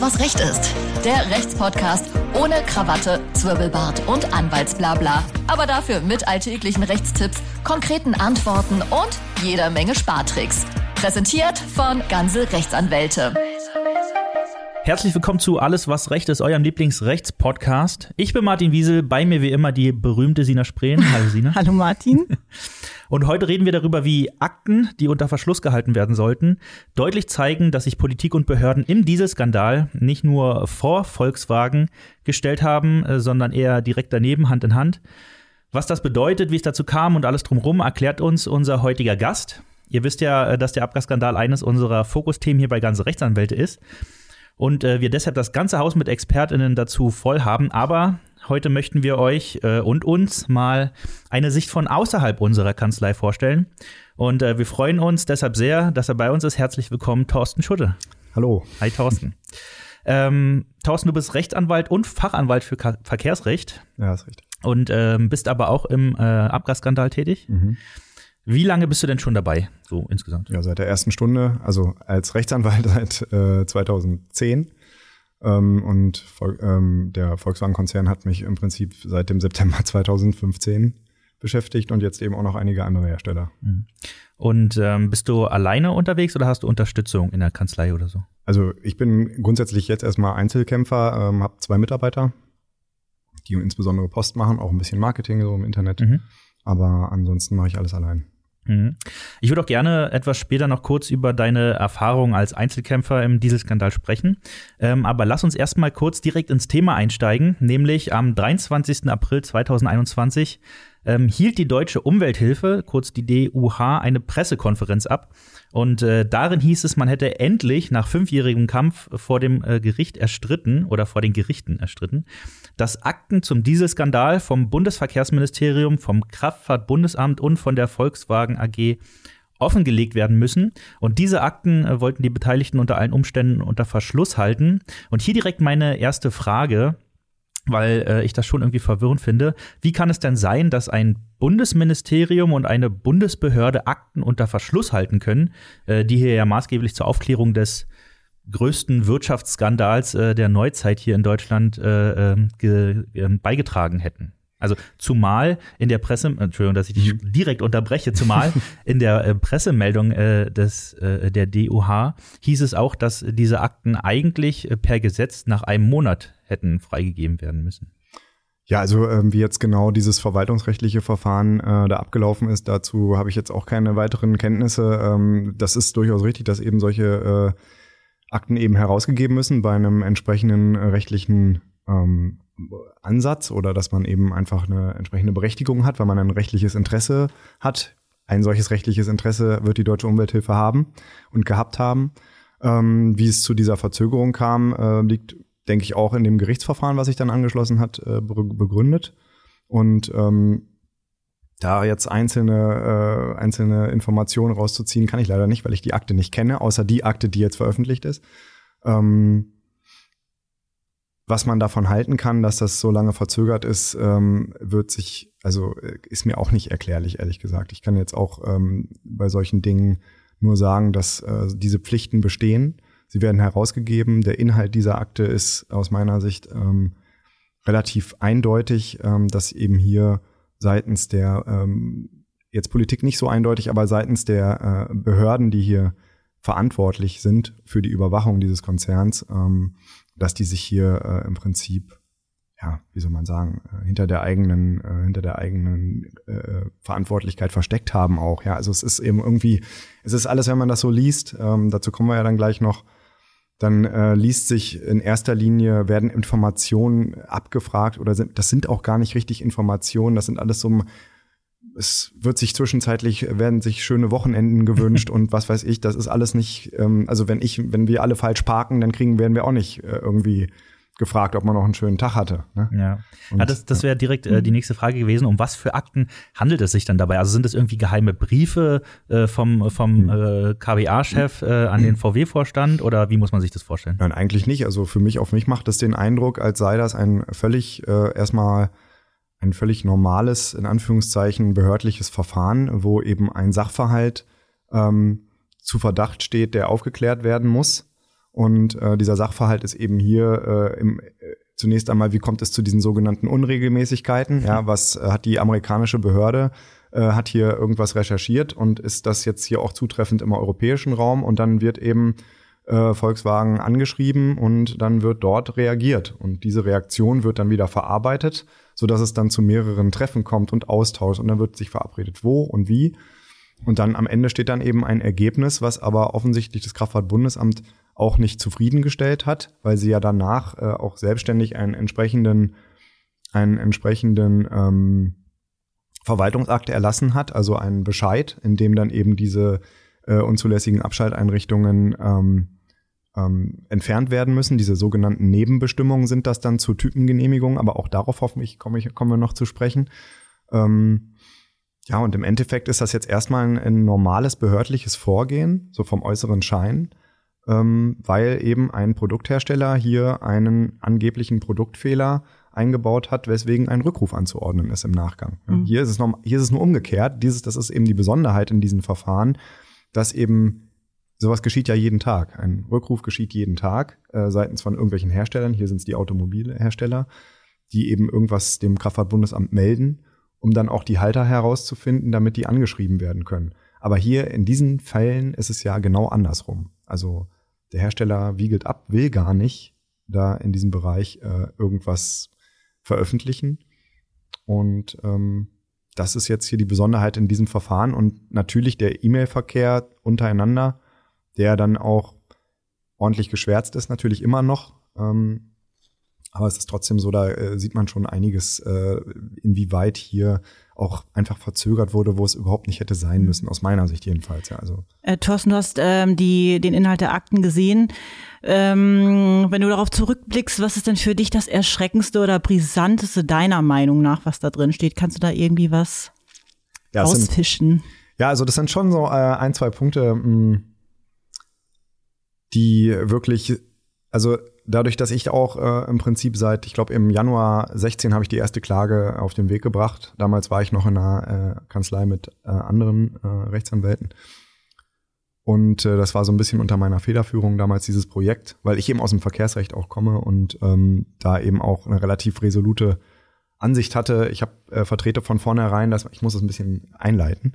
alles, was Recht ist. Der Rechtspodcast ohne Krawatte, Zwirbelbart und Anwaltsblabla. Aber dafür mit alltäglichen Rechtstipps, konkreten Antworten und jeder Menge Spartricks. Präsentiert von Gansel Rechtsanwälte. Herzlich willkommen zu Alles, was Recht ist, eurem Lieblingsrechtspodcast. Ich bin Martin Wiesel, bei mir wie immer die berühmte Sina Spreen. Hallo Sina. Hallo Martin. Und heute reden wir darüber, wie Akten, die unter Verschluss gehalten werden sollten, deutlich zeigen, dass sich Politik und Behörden im Dieselskandal nicht nur vor Volkswagen gestellt haben, sondern eher direkt daneben, Hand in Hand. Was das bedeutet, wie es dazu kam und alles drumherum, erklärt uns unser heutiger Gast. Ihr wisst ja, dass der Abgasskandal eines unserer Fokusthemen hier bei Gansel Rechtsanwälte ist. Und wir deshalb das ganze Haus mit ExpertInnen dazu voll haben. Aber heute möchten wir euch und uns mal eine Sicht von außerhalb unserer Kanzlei vorstellen. Und wir freuen uns deshalb sehr, dass er bei uns ist. Herzlich willkommen, Thorsten Schutte. Hallo. Hi, Thorsten. Thorsten, du bist Rechtsanwalt und Fachanwalt für Verkehrsrecht. Ja, ist richtig. Und bist aber auch im Abgasskandal tätig. Mhm. Wie lange bist du denn schon dabei, so insgesamt? Ja, seit der ersten Stunde, also als Rechtsanwalt seit 2010. Und der Volkswagen-Konzern hat mich im Prinzip seit dem September 2015 beschäftigt und jetzt eben auch noch einige andere Hersteller. Und bist du alleine unterwegs oder hast du Unterstützung in der Kanzlei oder so? Also ich bin grundsätzlich jetzt erstmal Einzelkämpfer, habe 2 Mitarbeiter, die insbesondere Post machen, auch ein bisschen Marketing so im Internet. Mhm. Aber ansonsten mache ich alles allein. Ich würde auch gerne etwas später noch kurz über deine Erfahrung als Einzelkämpfer im Dieselskandal sprechen. Aber lass uns erstmal kurz direkt ins Thema einsteigen. Nämlich am 23. April 2021 hielt die Deutsche Umwelthilfe, kurz die DUH, eine Pressekonferenz ab. Und darin hieß es, man hätte endlich nach 5-jährigem Kampf vor dem Gericht erstritten oder vor den Gerichten erstritten, dass Akten zum Dieselskandal vom Bundesverkehrsministerium, vom Kraftfahrtbundesamt und von der Volkswagen AG offengelegt werden müssen. Und diese Akten wollten die Beteiligten unter allen Umständen unter Verschluss halten. Und hier direkt meine erste Frage, weil ich das schon irgendwie verwirrend finde. Wie kann es denn sein, dass ein Bundesministerium und eine Bundesbehörde Akten unter Verschluss halten können, die hier ja maßgeblich zur Aufklärung des größten Wirtschaftsskandals der Neuzeit hier in Deutschland beigetragen hätten? Also zumal in der Presse, Entschuldigung, dass ich dich direkt unterbreche, zumal in der Pressemeldung der DUH hieß es auch, dass diese Akten eigentlich per Gesetz nach einem Monat hätten freigegeben werden müssen. Ja, also wie jetzt genau dieses verwaltungsrechtliche Verfahren da abgelaufen ist, dazu habe ich jetzt auch keine weiteren Kenntnisse. Das ist durchaus richtig, dass eben solche Akten eben herausgegeben müssen bei einem entsprechenden rechtlichen Ansatz oder dass man eben einfach eine entsprechende Berechtigung hat, weil man ein rechtliches Interesse hat. Ein solches rechtliches Interesse wird die Deutsche Umwelthilfe haben und gehabt haben. Wie es zu dieser Verzögerung kam, liegt, denke ich, auch in dem Gerichtsverfahren, was sich dann angeschlossen hat, begründet. Und da jetzt einzelne Informationen rauszuziehen, kann ich leider nicht, weil ich die Akte nicht kenne, außer die Akte, die jetzt veröffentlicht ist. Was man davon halten kann, dass das so lange verzögert ist, ist mir auch nicht erklärlich, ehrlich gesagt. Ich kann jetzt auch bei solchen Dingen nur sagen, dass diese Pflichten bestehen. Sie werden herausgegeben. Der Inhalt dieser Akte ist aus meiner Sicht relativ eindeutig, dass eben hier seitens der, jetzt Politik nicht so eindeutig, aber seitens der Behörden, die hier verantwortlich sind für die Überwachung dieses Konzerns, dass die sich hier im Prinzip, ja, wie soll man sagen, hinter der eigenen Verantwortlichkeit versteckt haben auch. Ja, also es ist eben irgendwie, es ist alles, wenn man das so liest, dazu kommen wir ja dann gleich noch, dann liest sich in erster Linie, werden Informationen abgefragt oder das sind auch gar nicht richtig Informationen, das sind alles so, es wird sich zwischenzeitlich, werden sich schöne Wochenenden gewünscht und was weiß ich, das ist alles nicht, also wenn wir alle falsch parken, dann werden wir auch nicht irgendwie gefragt, ob man noch einen schönen Tag hatte. Ne? Ja. Und, das wäre direkt die nächste Frage gewesen. Um was für Akten handelt es sich dann dabei? Also sind es irgendwie geheime Briefe vom KBA-Chef an den VW-Vorstand oder wie muss man sich das vorstellen? Nein, eigentlich nicht. Also auf mich macht das den Eindruck, als sei das ein völlig normales, in Anführungszeichen, behördliches Verfahren, wo eben ein Sachverhalt zu Verdacht steht, der aufgeklärt werden muss. Und dieser Sachverhalt ist eben hier zunächst einmal, wie kommt es zu diesen sogenannten Unregelmäßigkeiten? Ja, was hat die amerikanische Behörde, hat hier irgendwas recherchiert und ist das jetzt hier auch zutreffend im europäischen Raum? Und dann wird eben Volkswagen angeschrieben und dann wird dort reagiert. Und diese Reaktion wird dann wieder verarbeitet, sodass es dann zu mehreren Treffen kommt und Austausch. Und dann wird sich verabredet, wo und wie. Und dann am Ende steht dann eben ein Ergebnis, was aber offensichtlich das Kraftfahrtbundesamt auch nicht zufriedengestellt hat, weil sie ja danach auch selbstständig einen entsprechenden Verwaltungsakt erlassen hat, also einen Bescheid, in dem dann eben diese unzulässigen Abschalteinrichtungen entfernt werden müssen. Diese sogenannten Nebenbestimmungen sind das dann zur Typengenehmigung, aber auch darauf hoffentlich kommen wir noch zu sprechen. Ja, und im Endeffekt ist das jetzt erstmal ein normales behördliches Vorgehen, so vom äußeren Schein, weil eben ein Produkthersteller hier einen angeblichen Produktfehler eingebaut hat, weswegen ein Rückruf anzuordnen ist im Nachgang. Mhm. Hier ist es nur umgekehrt. Das ist eben die Besonderheit in diesen Verfahren, dass eben sowas geschieht ja jeden Tag. Ein Rückruf geschieht jeden Tag seitens von irgendwelchen Herstellern. Hier sind es die Automobilhersteller, die eben irgendwas dem Kraftfahrtbundesamt melden, um dann auch die Halter herauszufinden, damit die angeschrieben werden können. Aber hier in diesen Fällen ist es ja genau andersrum. Also der Hersteller wiegelt ab, will gar nicht da in diesem Bereich irgendwas veröffentlichen. Und das ist jetzt hier die Besonderheit in diesem Verfahren. Und natürlich der E-Mail-Verkehr untereinander, der dann auch ordentlich geschwärzt ist, natürlich immer noch. Aber es ist trotzdem so, da sieht man schon einiges, inwieweit hier auch einfach verzögert wurde, wo es überhaupt nicht hätte sein müssen, aus meiner Sicht jedenfalls. Ja, also. Thorsten, du hast den Inhalt der Akten gesehen. Wenn du darauf zurückblickst, was ist denn für dich das Erschreckendste oder Brisanteste deiner Meinung nach, was da drin steht? Kannst du da irgendwie was ausfischen? Also das sind schon so ein, zwei Punkte, die wirklich, also dadurch, dass ich auch im Prinzip seit, ich glaube, im Januar 16 habe ich die erste Klage auf den Weg gebracht. Damals war ich noch in einer Kanzlei mit anderen Rechtsanwälten. Und das war so ein bisschen unter meiner Federführung damals, dieses Projekt, weil ich eben aus dem Verkehrsrecht auch komme und da eben auch eine relativ resolute Ansicht hatte. Ich vertrete von vornherein, ich muss das ein bisschen einleiten,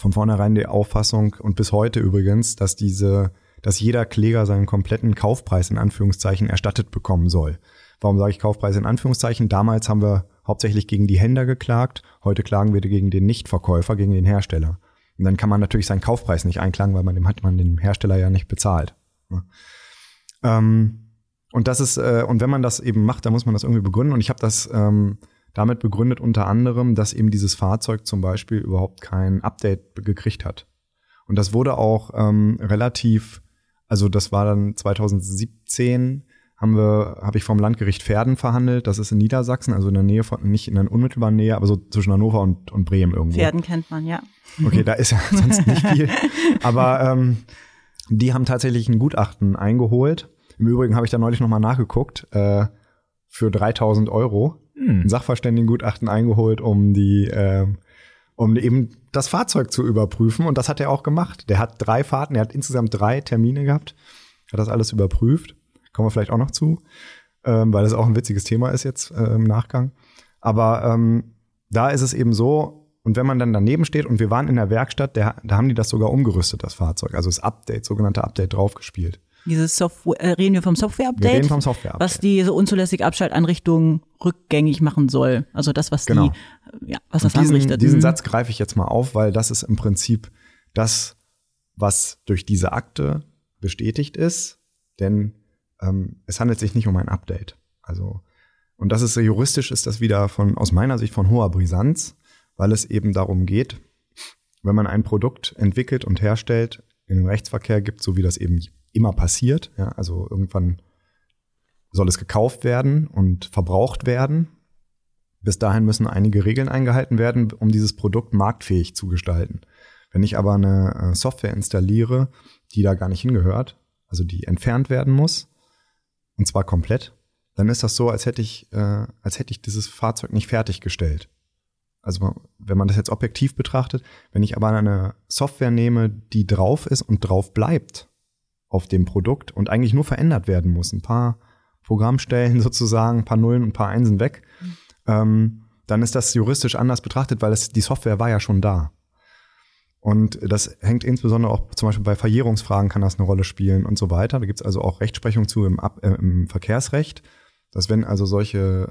von vornherein die Auffassung und bis heute übrigens, dass jeder Kläger seinen kompletten Kaufpreis in Anführungszeichen erstattet bekommen soll. Warum sage ich Kaufpreis in Anführungszeichen? Damals haben wir hauptsächlich gegen die Händler geklagt. Heute klagen wir gegen den Nichtverkäufer, gegen den Hersteller. Und dann kann man natürlich seinen Kaufpreis nicht einklagen, weil man den Hersteller ja nicht bezahlt. Und das ist, und wenn man das eben macht, dann muss man das irgendwie begründen. Und ich habe das damit begründet unter anderem, dass eben dieses Fahrzeug zum Beispiel überhaupt kein Update gekriegt hat. Und das wurde auch relativ, also das war dann 2017, habe ich vom Landgericht Pferden verhandelt. Das ist in Niedersachsen, also in der Nähe von, nicht in der unmittelbaren Nähe, aber so zwischen Hannover und Bremen irgendwo. Pferden kennt man, ja. Okay, da ist ja sonst nicht viel. Aber die haben tatsächlich ein Gutachten eingeholt. Im Übrigen habe ich da neulich nochmal nachgeguckt, für 3.000 Euro ein Sachverständigengutachten eingeholt, um eben das Fahrzeug zu überprüfen. Und das hat er auch gemacht. Er hat insgesamt 3 Termine gehabt, hat das alles überprüft. Kommen wir vielleicht auch noch zu, weil das auch ein witziges Thema ist jetzt im Nachgang. Aber da ist es eben so, und wenn man dann daneben steht, und wir waren in der Werkstatt, da haben die das sogar umgerüstet, das Fahrzeug. Also das Update, sogenannte Update draufgespielt. Dieses Software, reden wir vom Software-Update? Wir reden vom Software-Update. Was diese unzulässige Abschalteinrichtung rückgängig machen soll. Also das, was genau. Was das anrichtet. Diesen Satz greife ich jetzt mal auf, weil das ist im Prinzip das, was durch diese Akte bestätigt ist. Denn es handelt sich nicht um ein Update. Also, und das ist juristisch, ist das wieder aus meiner Sicht von hoher Brisanz, weil es eben darum geht, wenn man ein Produkt entwickelt und herstellt, in den Rechtsverkehr gibt, so wie das eben immer passiert. Ja, also irgendwann soll es gekauft werden und verbraucht werden. Bis dahin müssen einige Regeln eingehalten werden, um dieses Produkt marktfähig zu gestalten. Wenn ich aber eine Software installiere, die da gar nicht hingehört, also die entfernt werden muss, und zwar komplett, dann ist das so, als hätte ich dieses Fahrzeug nicht fertiggestellt. Also wenn man das jetzt objektiv betrachtet, wenn ich aber eine Software nehme, die drauf ist und drauf bleibt, auf dem Produkt und eigentlich nur verändert werden muss. Ein paar Programmstellen sozusagen, ein paar Nullen und ein paar Einsen weg. Dann ist das juristisch anders betrachtet, weil die Software war ja schon da. Und das hängt insbesondere auch zum Beispiel bei Verjährungsfragen kann das eine Rolle spielen und so weiter. Da gibt es also auch Rechtsprechung zu im Verkehrsrecht, dass wenn also solche,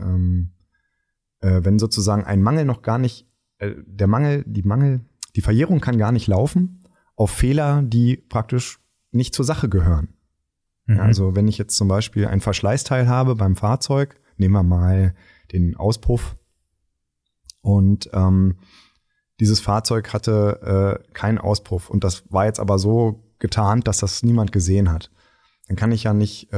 wenn sozusagen ein Mangel noch gar nicht, die Verjährung kann gar nicht laufen auf Fehler, die praktisch nicht zur Sache gehören. Mhm. Also wenn ich jetzt zum Beispiel ein Verschleißteil habe beim Fahrzeug, nehmen wir mal den Auspuff und dieses Fahrzeug hatte keinen Auspuff und das war jetzt aber so getarnt, dass das niemand gesehen hat. Dann kann ich ja nicht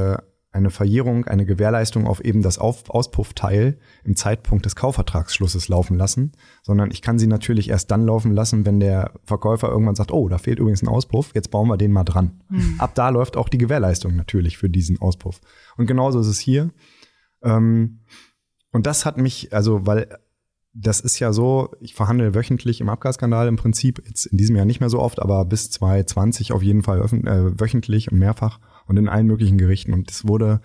eine Verjährung, eine Gewährleistung auf eben das Auspuffteil im Zeitpunkt des Kaufvertragsschlusses laufen lassen, sondern ich kann sie natürlich erst dann laufen lassen, wenn der Verkäufer irgendwann sagt, oh, da fehlt übrigens ein Auspuff, jetzt bauen wir den mal dran. Mhm. Ab da läuft auch die Gewährleistung natürlich für diesen Auspuff. Und genauso ist es hier. Und das hat mich, also weil das ist ja so, ich verhandle wöchentlich im Abgasskandal im Prinzip, jetzt in diesem Jahr nicht mehr so oft, aber bis 2020 auf jeden Fall wöchentlich und mehrfach und in allen möglichen Gerichten. Und es wurde,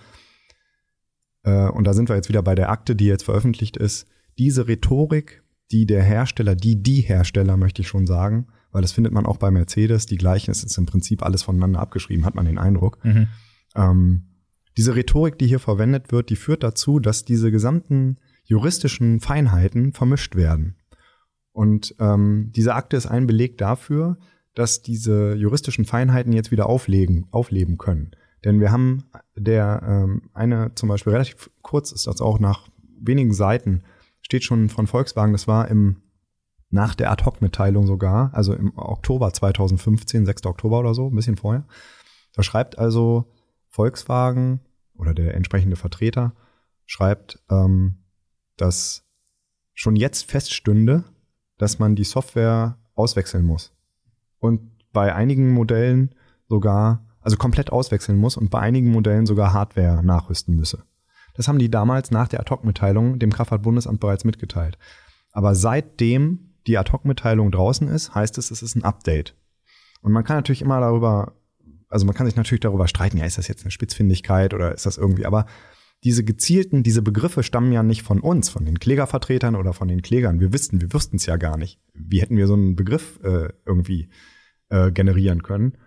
und da sind wir jetzt wieder bei der Akte, die jetzt veröffentlicht ist, diese Rhetorik, die der Hersteller, die Hersteller, möchte ich schon sagen, weil das findet man auch bei Mercedes, die gleichen, es ist im Prinzip alles voneinander abgeschrieben, hat man den Eindruck. Mhm. Diese Rhetorik, die hier verwendet wird, die führt dazu, dass diese gesamten juristischen Feinheiten vermischt werden. Und diese Akte ist ein Beleg dafür, dass diese juristischen Feinheiten jetzt wieder aufleben können. Denn wir haben eine zum Beispiel relativ kurz ist das auch nach wenigen Seiten, steht schon von Volkswagen, das war nach der Ad-Hoc-Mitteilung sogar, also im Oktober 2015, 6. Oktober oder so, ein bisschen vorher. Da schreibt also Volkswagen oder der entsprechende Vertreter schreibt, dass schon jetzt feststünde, dass man die Software auswechseln muss. Und bei einigen Modellen sogar, also komplett auswechseln muss und bei einigen Modellen sogar Hardware nachrüsten müsse. Das haben die damals nach der Ad-Hoc-Mitteilung dem Kraftfahrtbundesamt bereits mitgeteilt. Aber seitdem die Ad-Hoc-Mitteilung draußen ist, heißt es, es ist ein Update. Und man kann natürlich immer man kann sich natürlich darüber streiten, ja, ist das jetzt eine Spitzfindigkeit oder ist das irgendwie, aber diese Begriffe stammen ja nicht von uns, von den Klägervertretern oder von den Klägern. Wir wüssten es ja gar nicht. Wie hätten wir so einen Begriff irgendwie generieren können?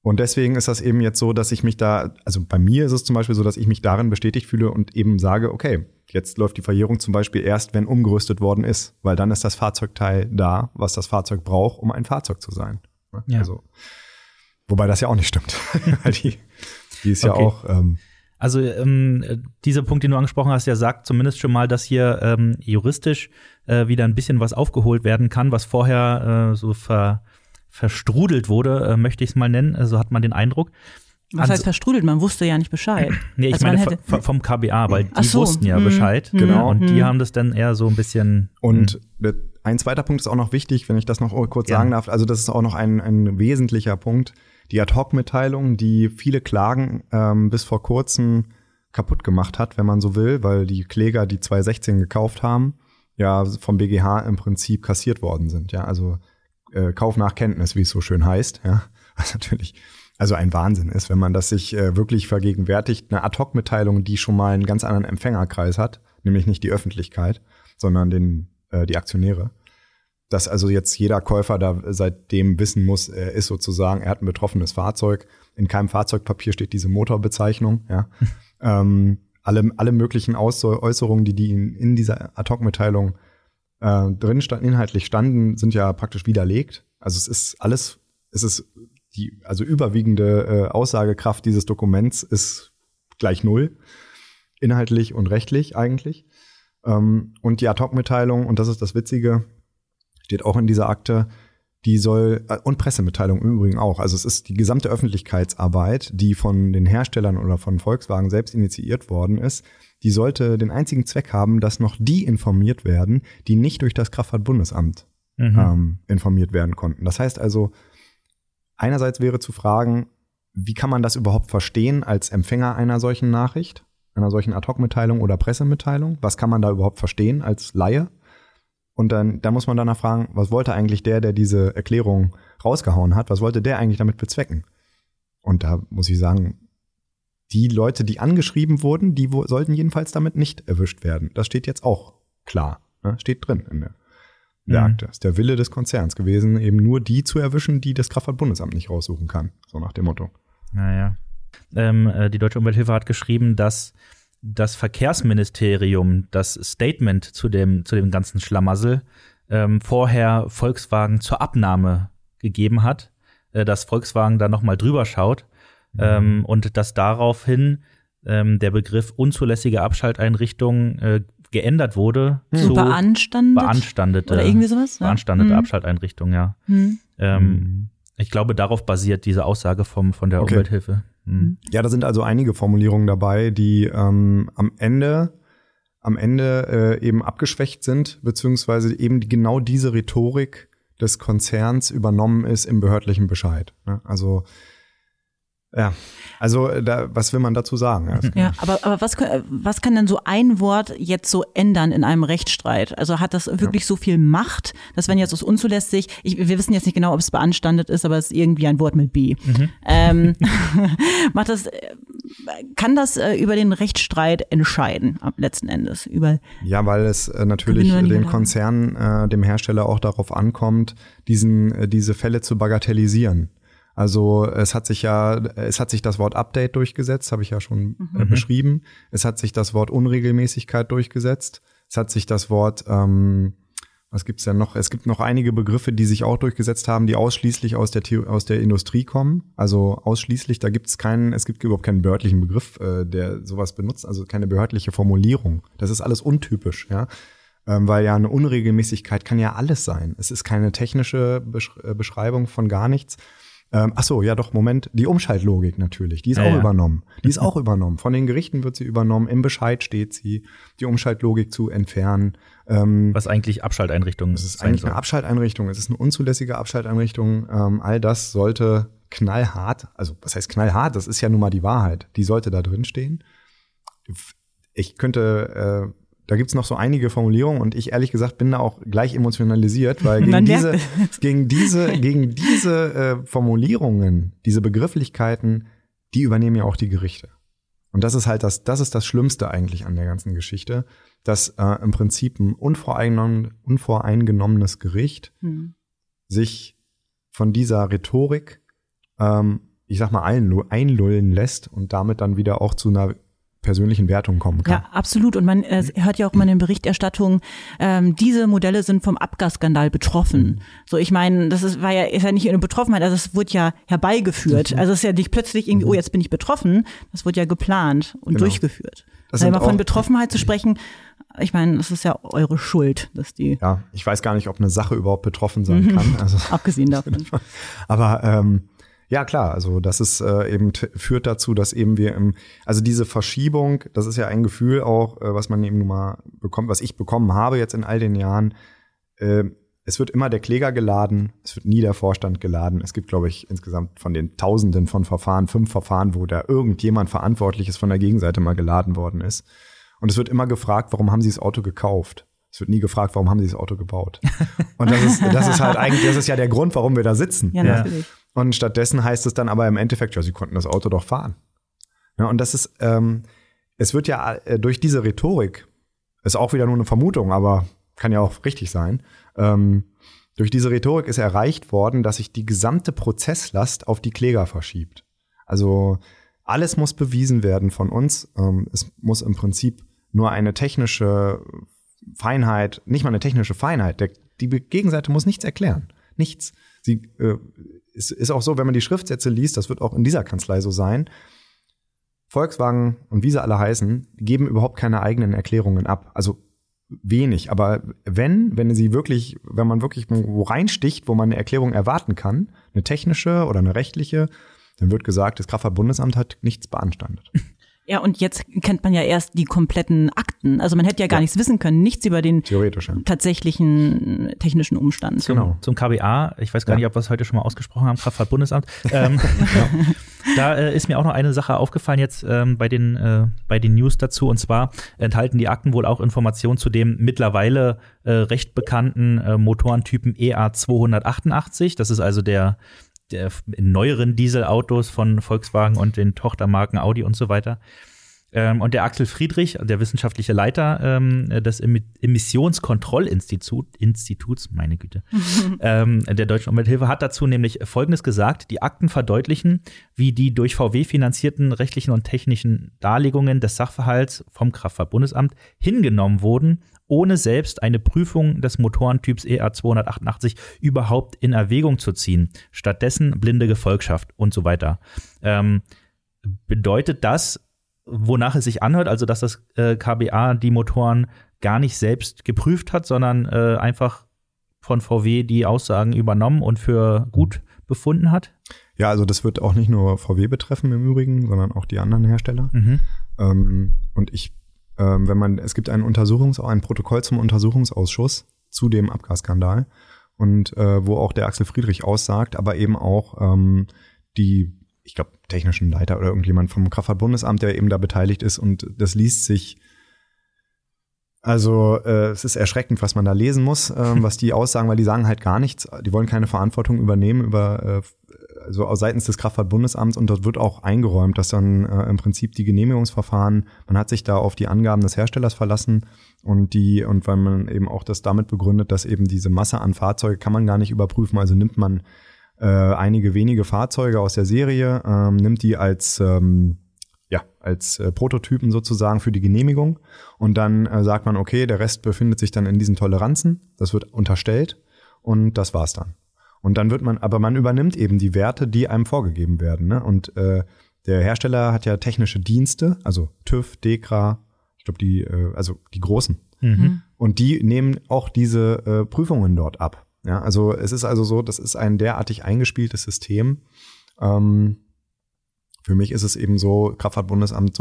Und deswegen ist das eben jetzt so, dass ich mich bei mir ist es zum Beispiel so, dass ich mich darin bestätigt fühle und eben sage, okay, jetzt läuft die Verjährung zum Beispiel erst, wenn umgerüstet worden ist, weil dann ist das Fahrzeugteil da, was das Fahrzeug braucht, um ein Fahrzeug zu sein. Ja. Also, wobei das ja auch nicht stimmt. die ist okay. Ja auch Also dieser Punkt, den du angesprochen hast, der sagt zumindest schon mal, dass hier juristisch wieder ein bisschen was aufgeholt werden kann, was vorher so verstrudelt wurde, möchte ich es mal nennen. So hat man den Eindruck. Was heißt verstrudelt? Man wusste ja nicht Bescheid. Nee, ich meine vom KBA, weil die wussten ja Bescheid. Genau. Und die haben das dann eher so ein bisschen Und ein zweiter Punkt ist auch noch wichtig, wenn ich das noch kurz sagen darf. Also das ist auch noch ein wesentlicher Punkt. Die Ad-Hoc-Mitteilung, die viele Klagen bis vor kurzem kaputt gemacht hat, wenn man so will, weil die Kläger, die 2016 gekauft haben, ja vom BGH im Prinzip kassiert worden sind. Ja, also Kauf nach Kenntnis, wie es so schön heißt. Ja, was natürlich also ein Wahnsinn ist, wenn man das sich wirklich vergegenwärtigt. Eine Ad-Hoc-Mitteilung, die schon mal einen ganz anderen Empfängerkreis hat, nämlich nicht die Öffentlichkeit, sondern die Aktionäre. Dass also jetzt jeder Käufer da seitdem wissen muss, er ist sozusagen, er hat ein betroffenes Fahrzeug. In keinem Fahrzeugpapier steht diese Motorbezeichnung. Ja. Alle möglichen Äußerungen, die in dieser Ad-Hoc-Mitteilung inhaltlich standen, sind ja praktisch widerlegt. Also die überwiegende Aussagekraft dieses Dokuments ist gleich null. Inhaltlich und rechtlich eigentlich. Und die Ad-Hoc-Mitteilung, und das ist das Witzige, steht auch in dieser Akte, die soll, und Pressemitteilung im Übrigen auch, also es ist die gesamte Öffentlichkeitsarbeit, die von den Herstellern oder von Volkswagen selbst initiiert worden ist, die sollte den einzigen Zweck haben, dass noch die informiert werden, die nicht durch das Kraftfahrtbundesamt informiert werden konnten. Das heißt also, einerseits wäre zu fragen, wie kann man das überhaupt verstehen als Empfänger einer solchen Nachricht, einer solchen Ad-Hoc-Mitteilung oder Pressemitteilung? Was kann man da überhaupt verstehen als Laie? Und da muss man danach fragen, was wollte eigentlich der diese Erklärung rausgehauen hat, was wollte der eigentlich damit bezwecken? Und da muss ich sagen, die Leute, die angeschrieben wurden, die sollten jedenfalls damit nicht erwischt werden. Das steht jetzt auch klar, ne? Steht drin in der Akte. Das ist der Wille des Konzerns gewesen, eben nur die zu erwischen, die das Kraftfahrtbundesamt nicht raussuchen kann. So nach dem Motto. Naja. Die Deutsche Umwelthilfe hat geschrieben, dass das Verkehrsministerium das Statement zu dem ganzen Schlamassel vorher Volkswagen zur Abnahme gegeben hat, dass Volkswagen da nochmal drüber schaut und dass daraufhin der Begriff unzulässige Abschalteinrichtung geändert wurde zu beanstandete oder irgendwie sowas, ne? Beanstandete Abschalteinrichtung, ja. Ich glaube, darauf basiert diese Aussage von der Umwelthilfe. Mhm. Ja, da sind also einige Formulierungen dabei, die am Ende eben abgeschwächt sind, beziehungsweise eben genau diese Rhetorik des Konzerns übernommen ist im behördlichen Bescheid. Ne? Also ja, was will man dazu sagen? Ja, aber was kann denn so ein Wort jetzt so ändern in einem Rechtsstreit? Also hat das wirklich so viel Macht, dass wenn jetzt aus unzulässig, wir wissen jetzt nicht genau, ob es beanstandet ist, aber es ist irgendwie ein Wort mit B. Mhm. Kann das über den Rechtsstreit entscheiden, letzten Endes? Ja, weil es natürlich dem Konzern, dem Hersteller auch darauf ankommt, diese Fälle zu bagatellisieren. Also es hat sich das Wort Update durchgesetzt, habe ich ja schon beschrieben. Es hat sich das Wort Unregelmäßigkeit durchgesetzt. Es hat sich das Wort, was gibt's denn noch? Es gibt noch einige Begriffe, die sich auch durchgesetzt haben, die ausschließlich aus der Industrie kommen. Also ausschließlich, da gibt's es gibt überhaupt keinen behördlichen Begriff, der sowas benutzt, also keine behördliche Formulierung. Das ist alles untypisch, ja. Weil ja eine Unregelmäßigkeit kann ja alles sein. Es ist keine technische Beschreibung von gar nichts. Die Umschaltlogik natürlich, die ist auch übernommen. Die ist auch übernommen. Von den Gerichten wird sie übernommen, im Bescheid steht sie, die Umschaltlogik zu entfernen. Was eigentlich Abschalteinrichtung ist. Es ist eigentlich eine Abschalteinrichtung, es ist eine unzulässige Abschalteinrichtung. All das sollte knallhart, also was heißt knallhart, das ist ja nun mal die Wahrheit, die sollte da drin stehen. Da gibt's noch so einige Formulierungen und ich ehrlich gesagt bin da auch gleich emotionalisiert, weil gegen diese Formulierungen, diese Begrifflichkeiten, die übernehmen ja auch die Gerichte. Und das ist halt das Schlimmste eigentlich an der ganzen Geschichte, dass im Prinzip ein unvoreingenommenes Gericht sich von dieser Rhetorik, einlullen lässt und damit dann wieder auch zu einer persönlichen Wertung kommen kann. Ja, absolut. Und man hört ja auch mal in den Berichterstattungen, diese Modelle sind vom Abgasskandal betroffen. Mhm. So, ich meine, das ist ja nicht eine Betroffenheit, also es wurde ja herbeigeführt. Also es ist ja nicht plötzlich irgendwie, oh, jetzt bin ich betroffen. Das wurde ja geplant und durchgeführt. Wenn man von Betroffenheit zu sprechen, ich meine, das ist ja eure Schuld, dass die. Ja, ich weiß gar nicht, ob eine Sache überhaupt betroffen sein kann. Also, abgesehen davon. Aber ja, klar, also das ist eben führt dazu, dass eben wir diese Verschiebung, das ist ja ein Gefühl auch, was man eben nun mal bekommt, was ich bekommen habe jetzt in all den Jahren. Es wird immer der Kläger geladen, es wird nie der Vorstand geladen. Es gibt, glaube ich, insgesamt von den Tausenden von Verfahren, 5 Verfahren, wo da irgendjemand Verantwortliches von der Gegenseite mal geladen worden ist. Und es wird immer gefragt, warum haben Sie das Auto gekauft? Es wird nie gefragt, warum haben Sie das Auto gebaut? Und das ist halt eigentlich, das ist ja der Grund, warum wir da sitzen. Ja, natürlich. Und stattdessen heißt es dann aber im Endeffekt, ja, sie konnten das Auto doch fahren. Ja, und das ist, es wird ja durch diese Rhetorik, ist auch wieder nur eine Vermutung, aber kann ja auch richtig sein, durch diese Rhetorik ist erreicht worden, dass sich die gesamte Prozesslast auf die Kläger verschiebt. Also alles muss bewiesen werden von uns. Es muss im Prinzip nur eine technische Feinheit, nicht mal eine technische Feinheit, die Gegenseite muss nichts erklären. Nichts. Sie Es ist auch so, wenn man die Schriftsätze liest, das wird auch in dieser Kanzlei so sein, Volkswagen und wie sie alle heißen, geben überhaupt keine eigenen Erklärungen ab. Also wenig. Aber wenn man wirklich wo reinsticht, wo man eine Erklärung erwarten kann, eine technische oder eine rechtliche, dann wird gesagt, das Kraftfahrtbundesamt hat nichts beanstandet. Ja, und jetzt kennt man ja erst die kompletten Akten. Also man hätte ja gar nichts wissen können, nichts über den tatsächlichen technischen Umstand. Genau. Zum KBA, ich weiß gar nicht, ob wir es heute schon mal ausgesprochen haben, Kraftfahrtbundesamt. Da ist mir auch noch eine Sache aufgefallen jetzt bei den News dazu. Und zwar enthalten die Akten wohl auch Informationen zu dem mittlerweile recht bekannten Motorentypen EA 288. Das ist also der in neueren Dieselautos von Volkswagen und den Tochtermarken Audi und so weiter. Und der Axel Friedrich, der wissenschaftliche Leiter des Emissionskontrollinstituts, meine Güte, der Deutschen Umwelthilfe, hat dazu nämlich Folgendes gesagt: Die Akten verdeutlichen, wie die durch VW finanzierten rechtlichen und technischen Darlegungen des Sachverhalts vom Kraftfahrtbundesamt hingenommen wurden, ohne selbst eine Prüfung des Motorentyps EA 288 überhaupt in Erwägung zu ziehen. Stattdessen blinde Gefolgschaft und so weiter. Bedeutet das, wonach es sich anhört, also dass das KBA die Motoren gar nicht selbst geprüft hat, sondern einfach von VW die Aussagen übernommen und für gut befunden hat? Ja, also das wird auch nicht nur VW betreffen im Übrigen, sondern auch die anderen Hersteller. Mhm. Es gibt ein Protokoll zum Untersuchungsausschuss zu dem Abgasskandal und wo auch der Axel Friedrich aussagt, aber eben auch die, ich glaube, technischen Leiter oder irgendjemand vom Kraftfahrtbundesamt, der eben da beteiligt ist, und das liest sich, also es ist erschreckend, was man da lesen muss, was die aussagen, weil die sagen halt gar nichts, die wollen keine Verantwortung übernehmen also seitens des Kraftfahrtbundesamts, und dort wird auch eingeräumt, dass dann im Prinzip die Genehmigungsverfahren, man hat sich da auf die Angaben des Herstellers verlassen und weil man eben auch das damit begründet, dass eben diese Masse an Fahrzeugen kann man gar nicht überprüfen, also nimmt man einige wenige Fahrzeuge aus der Serie, nimmt die als Prototypen sozusagen für die Genehmigung, und dann sagt man, okay, der Rest befindet sich dann in diesen Toleranzen, das wird unterstellt und das war's dann. Und dann man übernimmt eben die Werte, die einem vorgegeben werden, ne? Und der Hersteller hat ja technische Dienste, also TÜV, DEKRA, ich glaube die großen. Mhm. Und die nehmen auch diese Prüfungen dort ab. Ja, also es ist also so, das ist ein derartig eingespieltes System. Für mich ist es eben so, Kraftfahrtbundesamt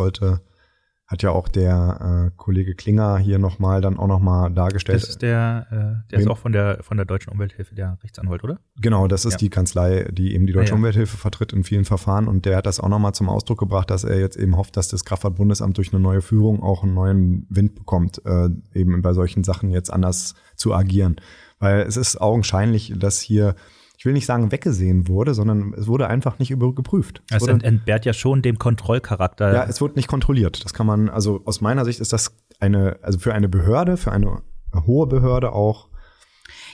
hat ja auch der Kollege Klinger hier nochmal dargestellt. Das ist der ist auch von der Deutschen Umwelthilfe, der Rechtsanwalt, oder? Genau, das ist ja die Kanzlei, die eben die Deutsche Umwelthilfe vertritt in vielen Verfahren, und der hat das auch nochmal zum Ausdruck gebracht, dass er jetzt eben hofft, dass das Kraftfahrtbundesamt durch eine neue Führung auch einen neuen Wind bekommt, eben bei solchen Sachen jetzt anders zu agieren. Weil es ist augenscheinlich, dass hier, ich will nicht sagen weggesehen wurde, sondern es wurde einfach nicht geprüft. Das entbehrt ja schon dem Kontrollcharakter. Ja, es wurde nicht kontrolliert. Das kann man, also aus meiner Sicht ist das für eine hohe Behörde auch,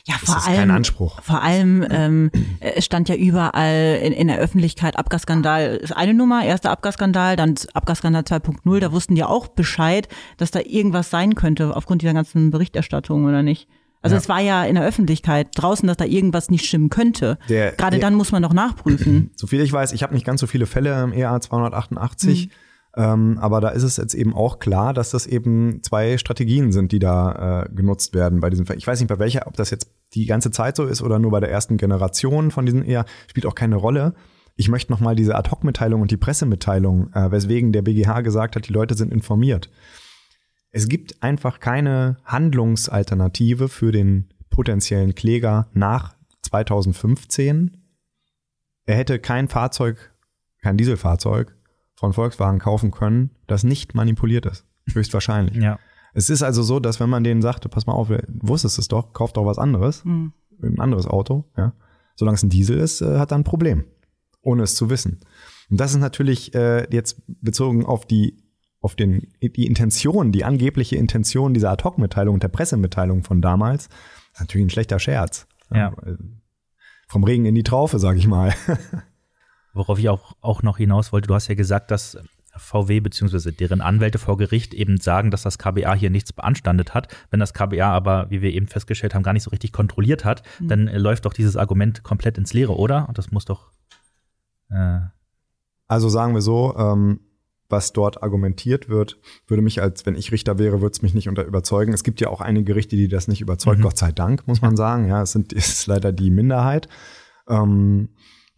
ja, das ist kein Anspruch. Vor allem es stand ja überall in der Öffentlichkeit, Abgasskandal ist eine Nummer, erster Abgasskandal, dann Abgasskandal 2.0, da wussten die auch Bescheid, dass da irgendwas sein könnte aufgrund dieser ganzen Berichterstattung, oder nicht? Also es war ja in der Öffentlichkeit draußen, dass da irgendwas nicht stimmen könnte. Dann muss man noch nachprüfen. Soviel ich weiß, ich habe nicht ganz so viele Fälle im EA 288, aber da ist es jetzt eben auch klar, dass das eben zwei Strategien sind, die da genutzt werden bei diesem Fall. Ich weiß nicht, bei welcher, ob das jetzt die ganze Zeit so ist oder nur bei der ersten Generation von diesem EA, spielt auch keine Rolle. Ich möchte nochmal diese Ad-Hoc-Mitteilung und die Pressemitteilung, weswegen der BGH gesagt hat, die Leute sind informiert. Es gibt einfach keine Handlungsalternative für den potenziellen Kläger nach 2015. Er hätte kein Dieselfahrzeug von Volkswagen kaufen können, das nicht manipuliert ist. Höchstwahrscheinlich. Ja. Es ist also so, dass wenn man denen sagte, pass mal auf, wusstest es doch, kauft doch was anderes, ein anderes Auto, ja. Solange es ein Diesel ist, hat er ein Problem, ohne es zu wissen. Und das ist natürlich jetzt bezogen auf die angebliche Intention dieser Ad-Hoc-Mitteilung und der Pressemitteilung von damals, ist natürlich ein schlechter Scherz. Ja. Vom Regen in die Traufe, sag ich mal. Worauf ich auch noch hinaus wollte, du hast ja gesagt, dass VW bzw. deren Anwälte vor Gericht eben sagen, dass das KBA hier nichts beanstandet hat. Wenn das KBA aber, wie wir eben festgestellt haben, gar nicht so richtig kontrolliert hat, dann läuft doch dieses Argument komplett ins Leere, oder? Und das muss doch Also sagen wir so, was dort argumentiert wird, würde mich, als wenn ich Richter wäre, würde es mich nicht überzeugen. Es gibt ja auch einige Gerichte, die das nicht überzeugen, Gott sei Dank, muss man sagen. Ja, es ist leider die Minderheit.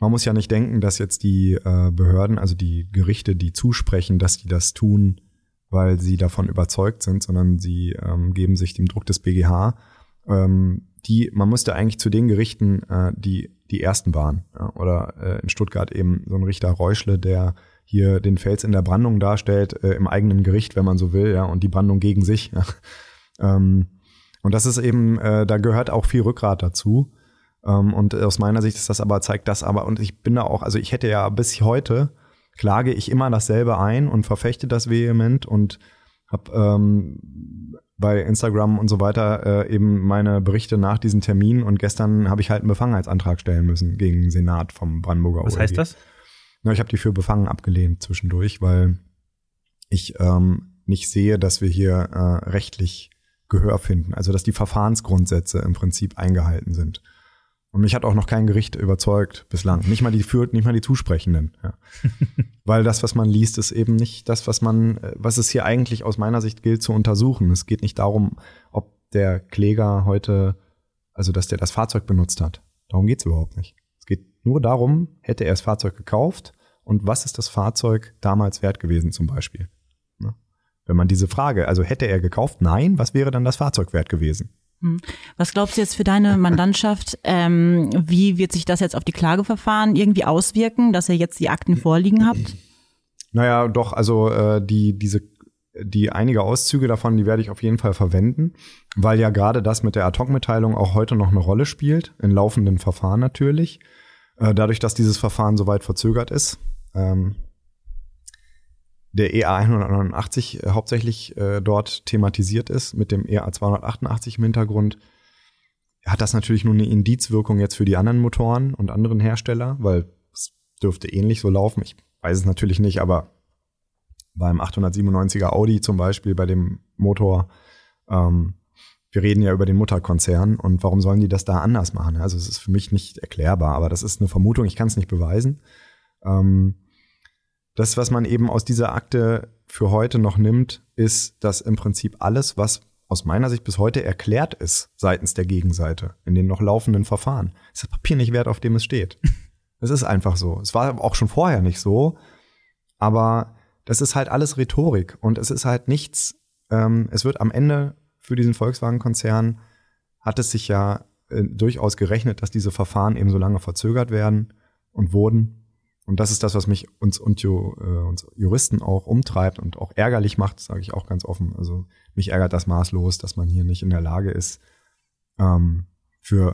Man muss ja nicht denken, dass jetzt die Behörden, also die Gerichte, die zusprechen, dass die das tun, weil sie davon überzeugt sind, sondern sie geben sich dem Druck des BGH. Man müsste eigentlich zu den Gerichten, die ersten waren. Ja, oder in Stuttgart eben so ein Richter Reuschle, der hier den Fels in der Brandung darstellt, im eigenen Gericht, wenn man so will, ja, und die Brandung gegen sich. Ja. Und das ist eben, da gehört auch viel Rückgrat dazu. Und aus meiner Sicht ist das aber, zeigt das aber, und ich bin da auch, also ich hätte ja bis heute, klage ich immer dasselbe ein und verfechte das vehement und habe bei Instagram und so weiter eben meine Berichte nach diesen Terminen, und gestern habe ich halt einen Befangenheitsantrag stellen müssen gegen den Senat vom Brandenburger OLG. Was heißt das? Na, ich habe die für befangen abgelehnt zwischendurch, weil ich nicht sehe, dass wir hier rechtlich Gehör finden, also dass die Verfahrensgrundsätze im Prinzip eingehalten sind. Und mich hat auch noch kein Gericht überzeugt bislang. Nicht mal die Führenden, nicht mal die Zusprechenden. Ja. Weil das, was man liest, ist eben nicht das, was es hier eigentlich aus meiner Sicht gilt zu untersuchen. Es geht nicht darum, ob der Kläger heute, also dass der das Fahrzeug benutzt hat. Darum geht's überhaupt nicht. Es geht nur darum, hätte er das Fahrzeug gekauft und was ist das Fahrzeug damals wert gewesen zum Beispiel. Ja. Wenn man diese Frage, also hätte er gekauft, nein, was wäre dann das Fahrzeug wert gewesen? Was glaubst du jetzt für deine Mandantschaft, wie wird sich das jetzt auf die Klageverfahren irgendwie auswirken, dass ihr jetzt die Akten vorliegen habt? Naja, doch, also die einige Auszüge davon, die werde ich auf jeden Fall verwenden, weil ja gerade das mit der Ad-Hoc-Mitteilung auch heute noch eine Rolle spielt, in laufenden Verfahren natürlich, dadurch, dass dieses Verfahren so weit verzögert ist. Der EA 189 hauptsächlich dort thematisiert ist, mit dem EA 288 im Hintergrund, hat das natürlich nur eine Indizwirkung jetzt für die anderen Motoren und anderen Hersteller, weil es dürfte ähnlich so laufen. Ich weiß es natürlich nicht, aber beim 897er Audi zum Beispiel, bei dem Motor, wir reden ja über den Mutterkonzern, und warum sollen die das da anders machen? Also es ist für mich nicht erklärbar, aber das ist eine Vermutung, ich kann es nicht beweisen. Das, was man eben aus dieser Akte für heute noch nimmt, ist, dass im Prinzip alles, was aus meiner Sicht bis heute erklärt ist, seitens der Gegenseite, in den noch laufenden Verfahren, ist das Papier nicht wert, auf dem es steht. Es ist einfach so. Es war auch schon vorher nicht so, aber das ist halt alles Rhetorik und es ist halt nichts, es wird am Ende für diesen Volkswagen-Konzern, hat es sich ja durchaus gerechnet, dass diese Verfahren eben so lange verzögert werden und wurden. Und das ist das, was mich uns Juristen auch umtreibt und auch ärgerlich macht, sage ich auch ganz offen. Also mich ärgert das maßlos, dass man hier nicht in der Lage ist, für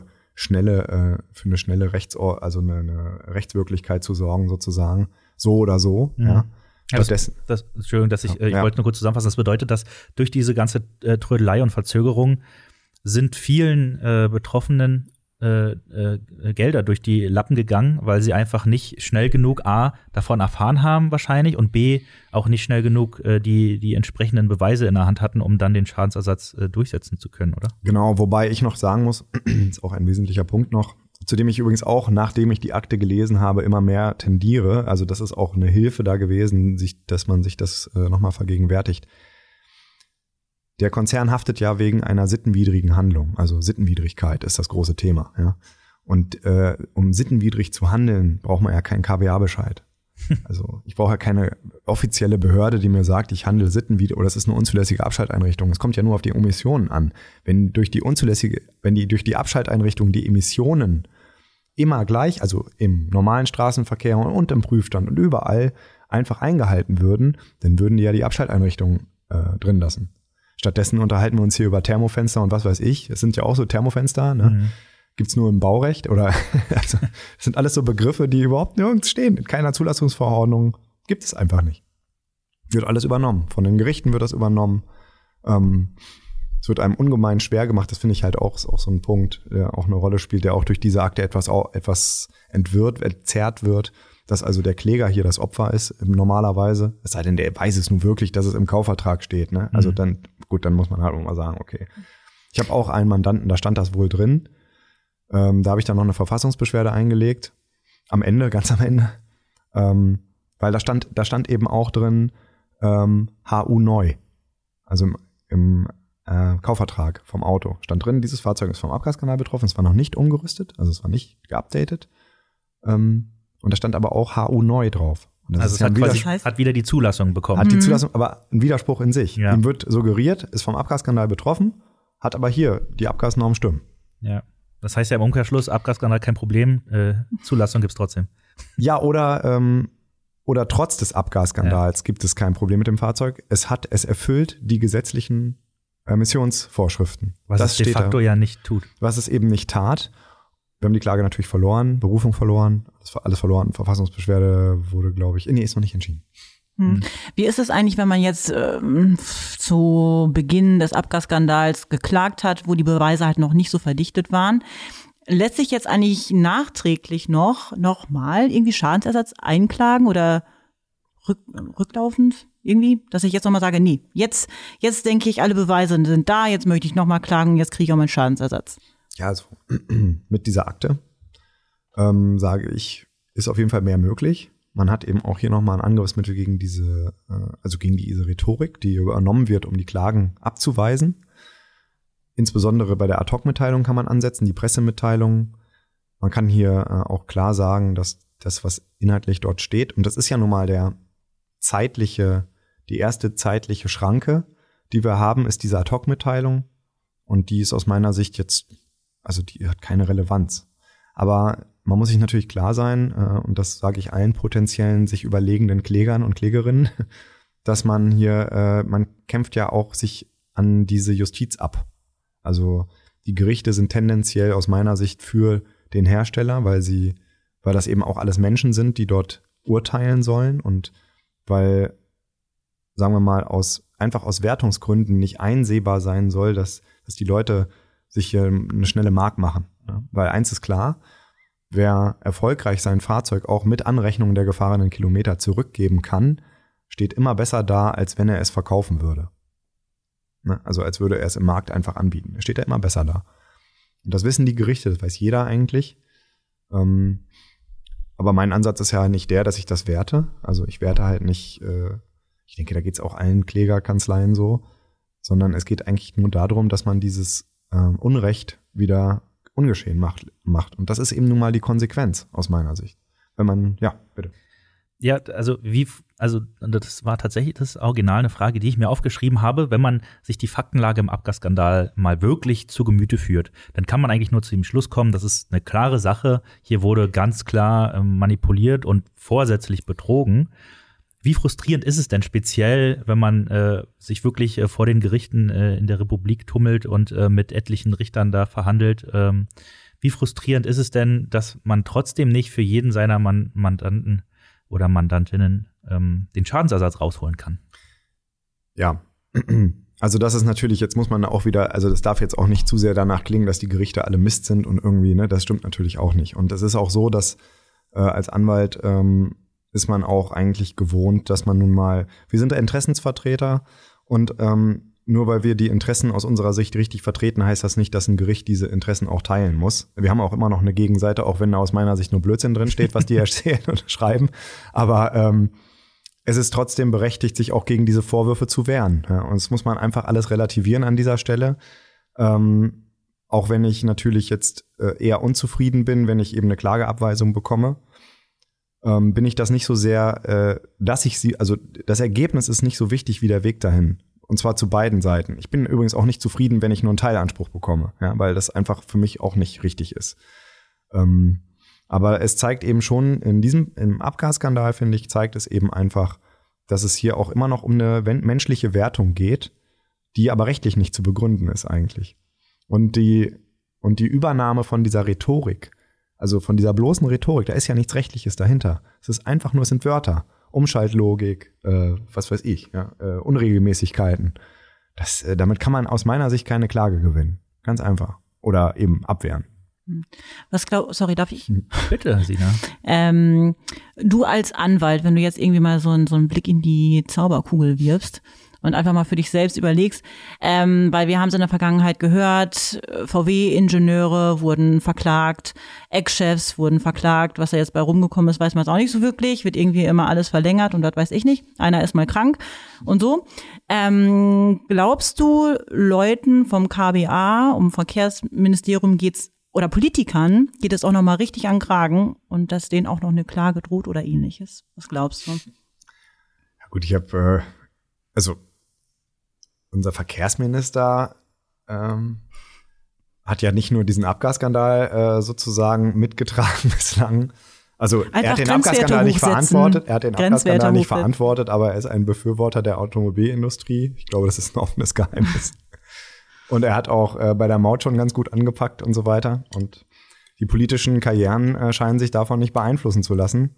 eine schnelle eine Rechtswirklichkeit zu sorgen, sozusagen, so oder so. Mhm. Ja. Entschuldigung, dass ich wollte nur kurz zusammenfassen. Das bedeutet, dass durch diese ganze Trödelei und Verzögerung sind vielen Betroffenen Gelder durch die Lappen gegangen, weil sie einfach nicht schnell genug A, davon erfahren haben wahrscheinlich, und B, auch nicht schnell genug die entsprechenden Beweise in der Hand hatten, um dann den Schadensersatz durchsetzen zu können, oder? Genau, wobei ich noch sagen muss, ist auch ein wesentlicher Punkt noch, zu dem ich übrigens auch, nachdem ich die Akte gelesen habe, immer mehr tendiere, also das ist auch eine Hilfe da gewesen, dass man sich das nochmal vergegenwärtigt. Der Konzern haftet ja wegen einer sittenwidrigen Handlung. Also Sittenwidrigkeit ist das große Thema. Ja? Und um sittenwidrig zu handeln, braucht man ja keinen KBA-Bescheid. Also ich brauche ja keine offizielle Behörde, die mir sagt, ich handle sittenwidrig, oder es ist eine unzulässige Abschalteinrichtung. Es kommt ja nur auf die Emissionen an. Wenn durch die Abschalteinrichtung die Emissionen immer gleich, also im normalen Straßenverkehr und im Prüfstand und überall einfach eingehalten würden, dann würden die ja die Abschalteinrichtung drin lassen. Stattdessen unterhalten wir uns hier über Thermofenster und was weiß ich. Es sind ja auch so Thermofenster, ne? Mhm. Gibt's nur im Baurecht, oder? Also, das sind alles so Begriffe, die überhaupt nirgends stehen. In keiner Zulassungsverordnung gibt es einfach nicht. Wird alles übernommen. Von den Gerichten wird das übernommen. Es wird einem ungemein schwer gemacht. Das finde ich halt auch, ist auch so ein Punkt, der auch eine Rolle spielt, der auch durch diese Akte etwas entzerrt wird. Dass also der Kläger hier das Opfer ist, normalerweise. Es sei denn, der weiß es nun wirklich, dass es im Kaufvertrag steht. Ne? Also dann muss man halt auch mal sagen, okay. Ich habe auch einen Mandanten, da stand das wohl drin. Da habe ich dann noch eine Verfassungsbeschwerde eingelegt. Ganz am Ende. Weil da stand eben auch drin, HU neu. Also im Kaufvertrag vom Auto stand drin, dieses Fahrzeug ist vom Abgasskandal betroffen. Es war noch nicht umgerüstet, also es war nicht geupdatet. Und da stand aber auch HU neu drauf. Und das also ist es hat wieder die Zulassung bekommen. Hat die Zulassung, aber ein Widerspruch in sich. Ja. Ihm wird suggeriert, ist vom Abgasskandal betroffen, hat aber hier die Abgasnormen stimmen. Ja, das heißt ja im Umkehrschluss, Abgasskandal kein Problem, Zulassung gibt's trotzdem. Ja, oder trotz des Abgasskandals gibt es kein Problem mit dem Fahrzeug. Es erfüllt die gesetzlichen Emissionsvorschriften. Was es de facto ja nicht tut. Was es eben nicht tat. Wir haben die Klage natürlich verloren, Berufung verloren, alles verloren. Verfassungsbeschwerde wurde, glaube ich, ist noch nicht entschieden. Hm. Wie ist es eigentlich, wenn man jetzt zu Beginn des Abgasskandals geklagt hat, wo die Beweise halt noch nicht so verdichtet waren? Lässt sich jetzt eigentlich nachträglich nochmal irgendwie Schadensersatz einklagen oder rücklaufend irgendwie? Dass ich jetzt nochmal sage, nee, jetzt denke ich, alle Beweise sind da, jetzt möchte ich nochmal klagen, jetzt kriege ich auch meinen Schadensersatz. Ja, also mit dieser Akte sage ich, ist auf jeden Fall mehr möglich. Man hat eben auch hier nochmal ein Angriffsmittel gegen diese Rhetorik, die übernommen wird, um die Klagen abzuweisen. Insbesondere bei der Ad-Hoc-Mitteilung kann man ansetzen, die Pressemitteilung. Man kann hier auch klar sagen, dass das, was inhaltlich dort steht, und das ist ja nun mal die erste zeitliche Schranke, die wir haben, ist diese Ad-Hoc-Mitteilung. Und die ist aus meiner Sicht jetzt, also die hat keine Relevanz. Aber man muss sich natürlich klar sein, und das sage ich allen potenziellen sich überlegenden Klägern und Klägerinnen, dass man hier, man kämpft ja auch sich an diese Justiz ab. Also die Gerichte sind tendenziell aus meiner Sicht für den Hersteller, weil das eben auch alles Menschen sind, die dort urteilen sollen und weil, sagen wir mal, einfach aus Wertungsgründen nicht einsehbar sein soll, dass die Leute sich hier eine schnelle Mark machen. Weil eins ist klar, wer erfolgreich sein Fahrzeug auch mit Anrechnung der gefahrenen Kilometer zurückgeben kann, steht immer besser da, als wenn er es verkaufen würde. Also als würde er es im Markt einfach anbieten. Er steht da immer besser da. Und das wissen die Gerichte, das weiß jeder eigentlich. Aber mein Ansatz ist ja nicht der, dass ich das werte. Also ich werte halt nicht, ich denke, da geht es auch allen Klägerkanzleien so, sondern es geht eigentlich nur darum, dass man dieses Unrecht wieder ungeschehen macht. Und das ist eben nun mal die Konsequenz aus meiner Sicht. Wenn man, ja, bitte. Ja, also das war tatsächlich das Original, eine Frage, die ich mir aufgeschrieben habe. Wenn man sich die Faktenlage im Abgasskandal mal wirklich zu Gemüte führt, dann kann man eigentlich nur zu dem Schluss kommen, das ist eine klare Sache. Hier wurde ganz klar manipuliert und vorsätzlich betrogen. Wie frustrierend ist es denn speziell, wenn man sich wirklich vor den Gerichten in der Republik tummelt und mit etlichen Richtern da verhandelt? Wie frustrierend ist es denn, dass man trotzdem nicht für jeden seiner Mandanten oder Mandantinnen den Schadensersatz rausholen kann? Ja, also das ist natürlich, jetzt muss man auch wieder, also das darf jetzt auch nicht zu sehr danach klingen, dass die Gerichte alle Mist sind und irgendwie, das stimmt natürlich auch nicht. Und es ist auch so, dass als Anwalt ist man auch eigentlich gewohnt, dass man nun mal, wir sind Interessensvertreter und nur weil wir die Interessen aus unserer Sicht richtig vertreten, heißt das nicht, dass ein Gericht diese Interessen auch teilen muss. Wir haben auch immer noch eine Gegenseite, auch wenn da aus meiner Sicht nur Blödsinn drin steht, was die erzählen und schreiben. Aber es ist trotzdem berechtigt, sich auch gegen diese Vorwürfe zu wehren. Ja, und das muss man einfach alles relativieren an dieser Stelle. Auch wenn ich natürlich jetzt eher unzufrieden bin, wenn ich eben eine Klageabweisung bekomme, bin ich das nicht so sehr, das Ergebnis ist nicht so wichtig wie der Weg dahin. Und zwar zu beiden Seiten. Ich bin übrigens auch nicht zufrieden, wenn ich nur einen Teilanspruch bekomme, ja, weil das einfach für mich auch nicht richtig ist. Aber es zeigt eben schon, im Abgasskandal, finde ich, zeigt es eben einfach, dass es hier auch immer noch um eine menschliche Wertung geht, die aber rechtlich nicht zu begründen ist eigentlich. Und die Übernahme von dieser Rhetorik, also von dieser bloßen Rhetorik, da ist ja nichts Rechtliches dahinter. Es ist einfach nur, es sind Wörter. Umschaltlogik, was weiß ich, ja, Unregelmäßigkeiten. Damit kann man aus meiner Sicht keine Klage gewinnen. Ganz einfach. Oder eben abwehren. Sorry, darf ich? Bitte, Sina. Du als Anwalt, wenn du jetzt irgendwie mal so einen Blick in die Zauberkugel wirfst und einfach mal für dich selbst überlegst, weil wir haben es in der Vergangenheit gehört, VW-Ingenieure wurden verklagt, Ex-Chefs wurden verklagt, was da jetzt bei rumgekommen ist, weiß man es auch nicht so wirklich, wird irgendwie immer alles verlängert und das weiß ich nicht, einer ist mal krank und so. Glaubst du, Leuten vom KBA, um Verkehrsministerium geht's, oder Politikern geht es auch noch mal richtig an den Kragen und dass denen auch noch eine Klage droht oder ähnliches? Was glaubst du? Ja gut, ich habe unser Verkehrsminister hat ja nicht nur diesen Abgasskandal sozusagen mitgetragen bislang. Also er hat den Abgasskandal nicht verantwortet, aber er ist ein Befürworter der Automobilindustrie. Ich glaube, das ist ein offenes Geheimnis. Und er hat auch bei der Maut schon ganz gut angepackt und so weiter. Und die politischen Karrieren scheinen sich davon nicht beeinflussen zu lassen.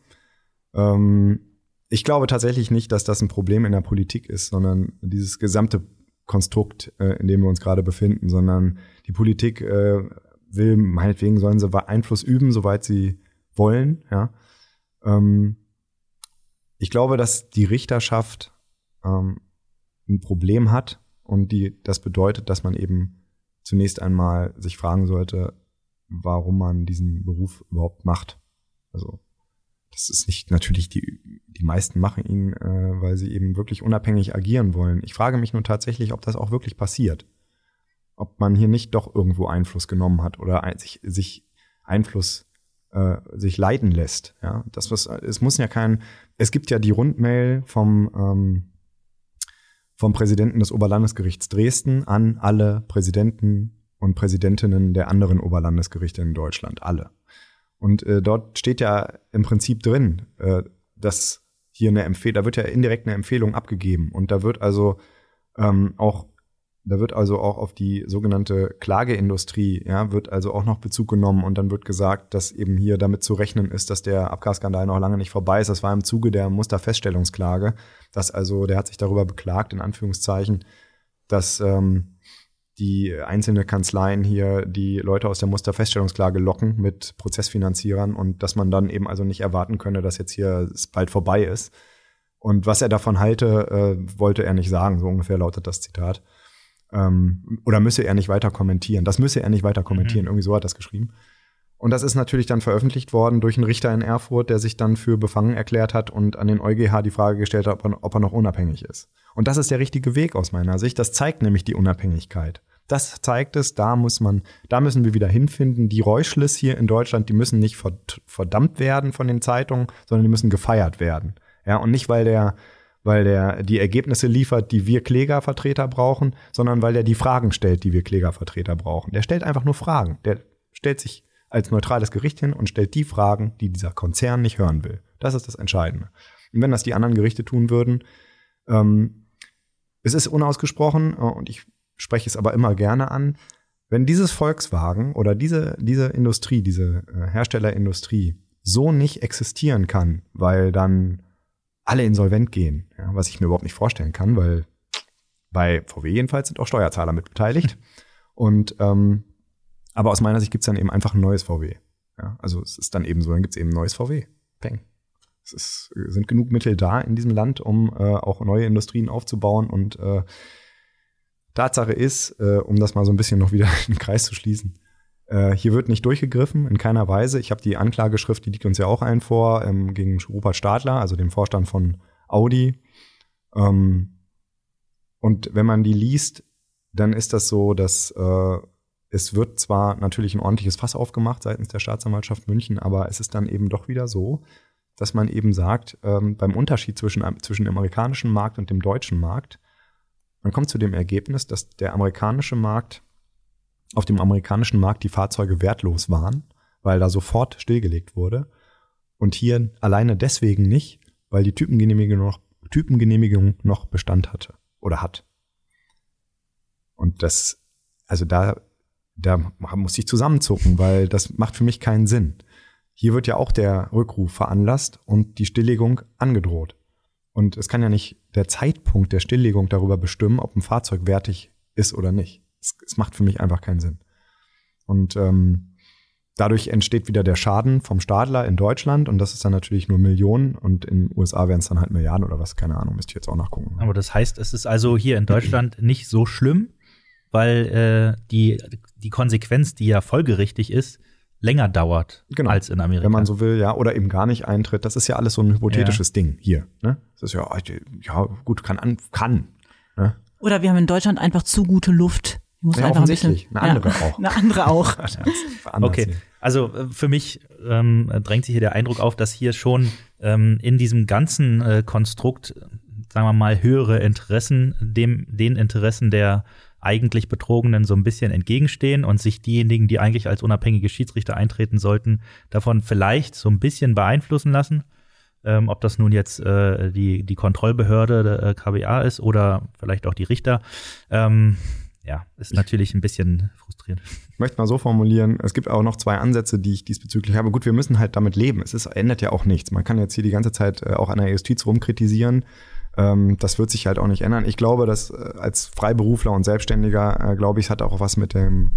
Ich glaube tatsächlich nicht, dass das ein Problem in der Politik ist, sondern dieses gesamte Konstrukt, in dem wir uns gerade befinden, sondern die Politik will, meinetwegen sollen sie Einfluss üben, soweit sie wollen. Ja. Ich glaube, dass die Richterschaft ein Problem hat und das bedeutet, dass man eben zunächst einmal sich fragen sollte, warum man diesen Beruf überhaupt macht. Also das ist nicht natürlich, die meisten machen ihn, weil sie eben wirklich unabhängig agieren wollen. Ich frage mich nur tatsächlich, ob das auch wirklich passiert. Ob man hier nicht doch irgendwo Einfluss genommen hat oder sich leiten lässt. Ja, es gibt ja die Rundmail vom Präsidenten des Oberlandesgerichts Dresden an alle Präsidenten und Präsidentinnen der anderen Oberlandesgerichte in Deutschland, alle. Und dort steht ja im Prinzip drin, dass hier da wird ja indirekt eine Empfehlung abgegeben und da wird also auch auf die sogenannte Klageindustrie, ja, wird also auch noch Bezug genommen und dann wird gesagt, dass eben hier damit zu rechnen ist, dass der Abgasskandal noch lange nicht vorbei ist. Das war im Zuge der Musterfeststellungsklage, dass also, der hat sich darüber beklagt, in Anführungszeichen, dass die einzelnen Kanzleien hier die Leute aus der Musterfeststellungsklage locken mit Prozessfinanzierern und dass man dann eben also nicht erwarten könne, dass jetzt hier es bald vorbei ist. Und was er davon halte, wollte er nicht sagen, so ungefähr lautet das Zitat. Oder müsse er nicht weiter kommentieren. Das müsse er nicht weiter kommentieren, irgendwie so hat das geschrieben. Und das ist natürlich dann veröffentlicht worden durch einen Richter in Erfurt, der sich dann für befangen erklärt hat und an den EuGH die Frage gestellt hat, ob er noch unabhängig ist. Und das ist der richtige Weg aus meiner Sicht. Das zeigt nämlich die Unabhängigkeit. Das zeigt es, da müssen wir wieder hinfinden. Die Reuschles hier in Deutschland, die müssen nicht verdammt werden von den Zeitungen, sondern die müssen gefeiert werden. Ja, und nicht, weil der die Ergebnisse liefert, die wir Klägervertreter brauchen, sondern weil der die Fragen stellt, die wir Klägervertreter brauchen. Der stellt einfach nur Fragen. Der stellt sich als neutrales Gericht hin und stellt die Fragen, die dieser Konzern nicht hören will. Das ist das Entscheidende. Und wenn das die anderen Gerichte tun würden, es ist unausgesprochen, und ich spreche es aber immer gerne an, wenn dieses Volkswagen oder diese Industrie, diese Herstellerindustrie so nicht existieren kann, weil dann alle insolvent gehen, ja, was ich mir überhaupt nicht vorstellen kann, weil bei VW jedenfalls sind auch Steuerzahler mit beteiligt. Und aber aus meiner Sicht gibt es dann eben einfach ein neues VW. Ja, also es ist dann eben so, dann gibt es eben ein neues VW. Peng. Es sind genug Mittel da in diesem Land, um auch neue Industrien aufzubauen. Und Tatsache ist, um das mal so ein bisschen noch wieder in den Kreis zu schließen, hier wird nicht durchgegriffen, in keiner Weise. Ich habe die Anklageschrift, die liegt uns ja auch allen vor, gegen Rupert Stadler, also den Vorstand von Audi. Und wenn man die liest, dann ist das so, dass es wird zwar natürlich ein ordentliches Fass aufgemacht seitens der Staatsanwaltschaft München, aber es ist dann eben doch wieder so, dass man eben sagt, beim Unterschied zwischen dem amerikanischen Markt und dem deutschen Markt, man kommt zu dem Ergebnis, dass auf dem amerikanischen Markt die Fahrzeuge wertlos waren, weil da sofort stillgelegt wurde. Und hier alleine deswegen nicht, weil die Typengenehmigung noch Bestand hatte oder hat. Und das, also da muss ich zusammenzucken, weil das macht für mich keinen Sinn. Hier wird ja auch der Rückruf veranlasst und die Stilllegung angedroht. Und es kann ja nicht der Zeitpunkt der Stilllegung darüber bestimmen, ob ein Fahrzeug wertig ist oder nicht. Es macht für mich einfach keinen Sinn. Und dadurch entsteht wieder der Schaden vom Stadler in Deutschland und das ist dann natürlich nur Millionen und in den USA wären es dann halt Milliarden oder was, keine Ahnung, müsste ich jetzt auch nachgucken. Aber das heißt, es ist also hier in Deutschland nicht so schlimm, weil die Konsequenz, die ja folgerichtig ist, länger dauert als in Amerika. Wenn man so will, ja, oder eben gar nicht eintritt. Das ist ja alles so ein hypothetisches Ding hier. Ne? Das ist ja gut, kann. Ne? Oder wir haben in Deutschland einfach zu gute Luft. Ja, offensichtlich. Eine andere auch. Okay, also für mich drängt sich hier der Eindruck auf, dass hier schon in diesem ganzen Konstrukt, sagen wir mal, höhere Interessen den Interessen der eigentlich Betrogenen so ein bisschen entgegenstehen und sich diejenigen, die eigentlich als unabhängige Schiedsrichter eintreten sollten, davon vielleicht so ein bisschen beeinflussen lassen. Ob das nun jetzt die Kontrollbehörde der KBA ist oder vielleicht auch die Richter. ja, ist natürlich ein bisschen frustrierend. Ich möchte mal so formulieren, es gibt auch noch zwei Ansätze, die ich diesbezüglich habe. Gut, wir müssen halt damit leben. Es ändert ja auch nichts. Man kann jetzt hier die ganze Zeit auch an der Justiz rumkritisieren. Das wird sich halt auch nicht ändern. Ich glaube, dass als Freiberufler und Selbstständiger, glaube ich, hat auch was mit dem,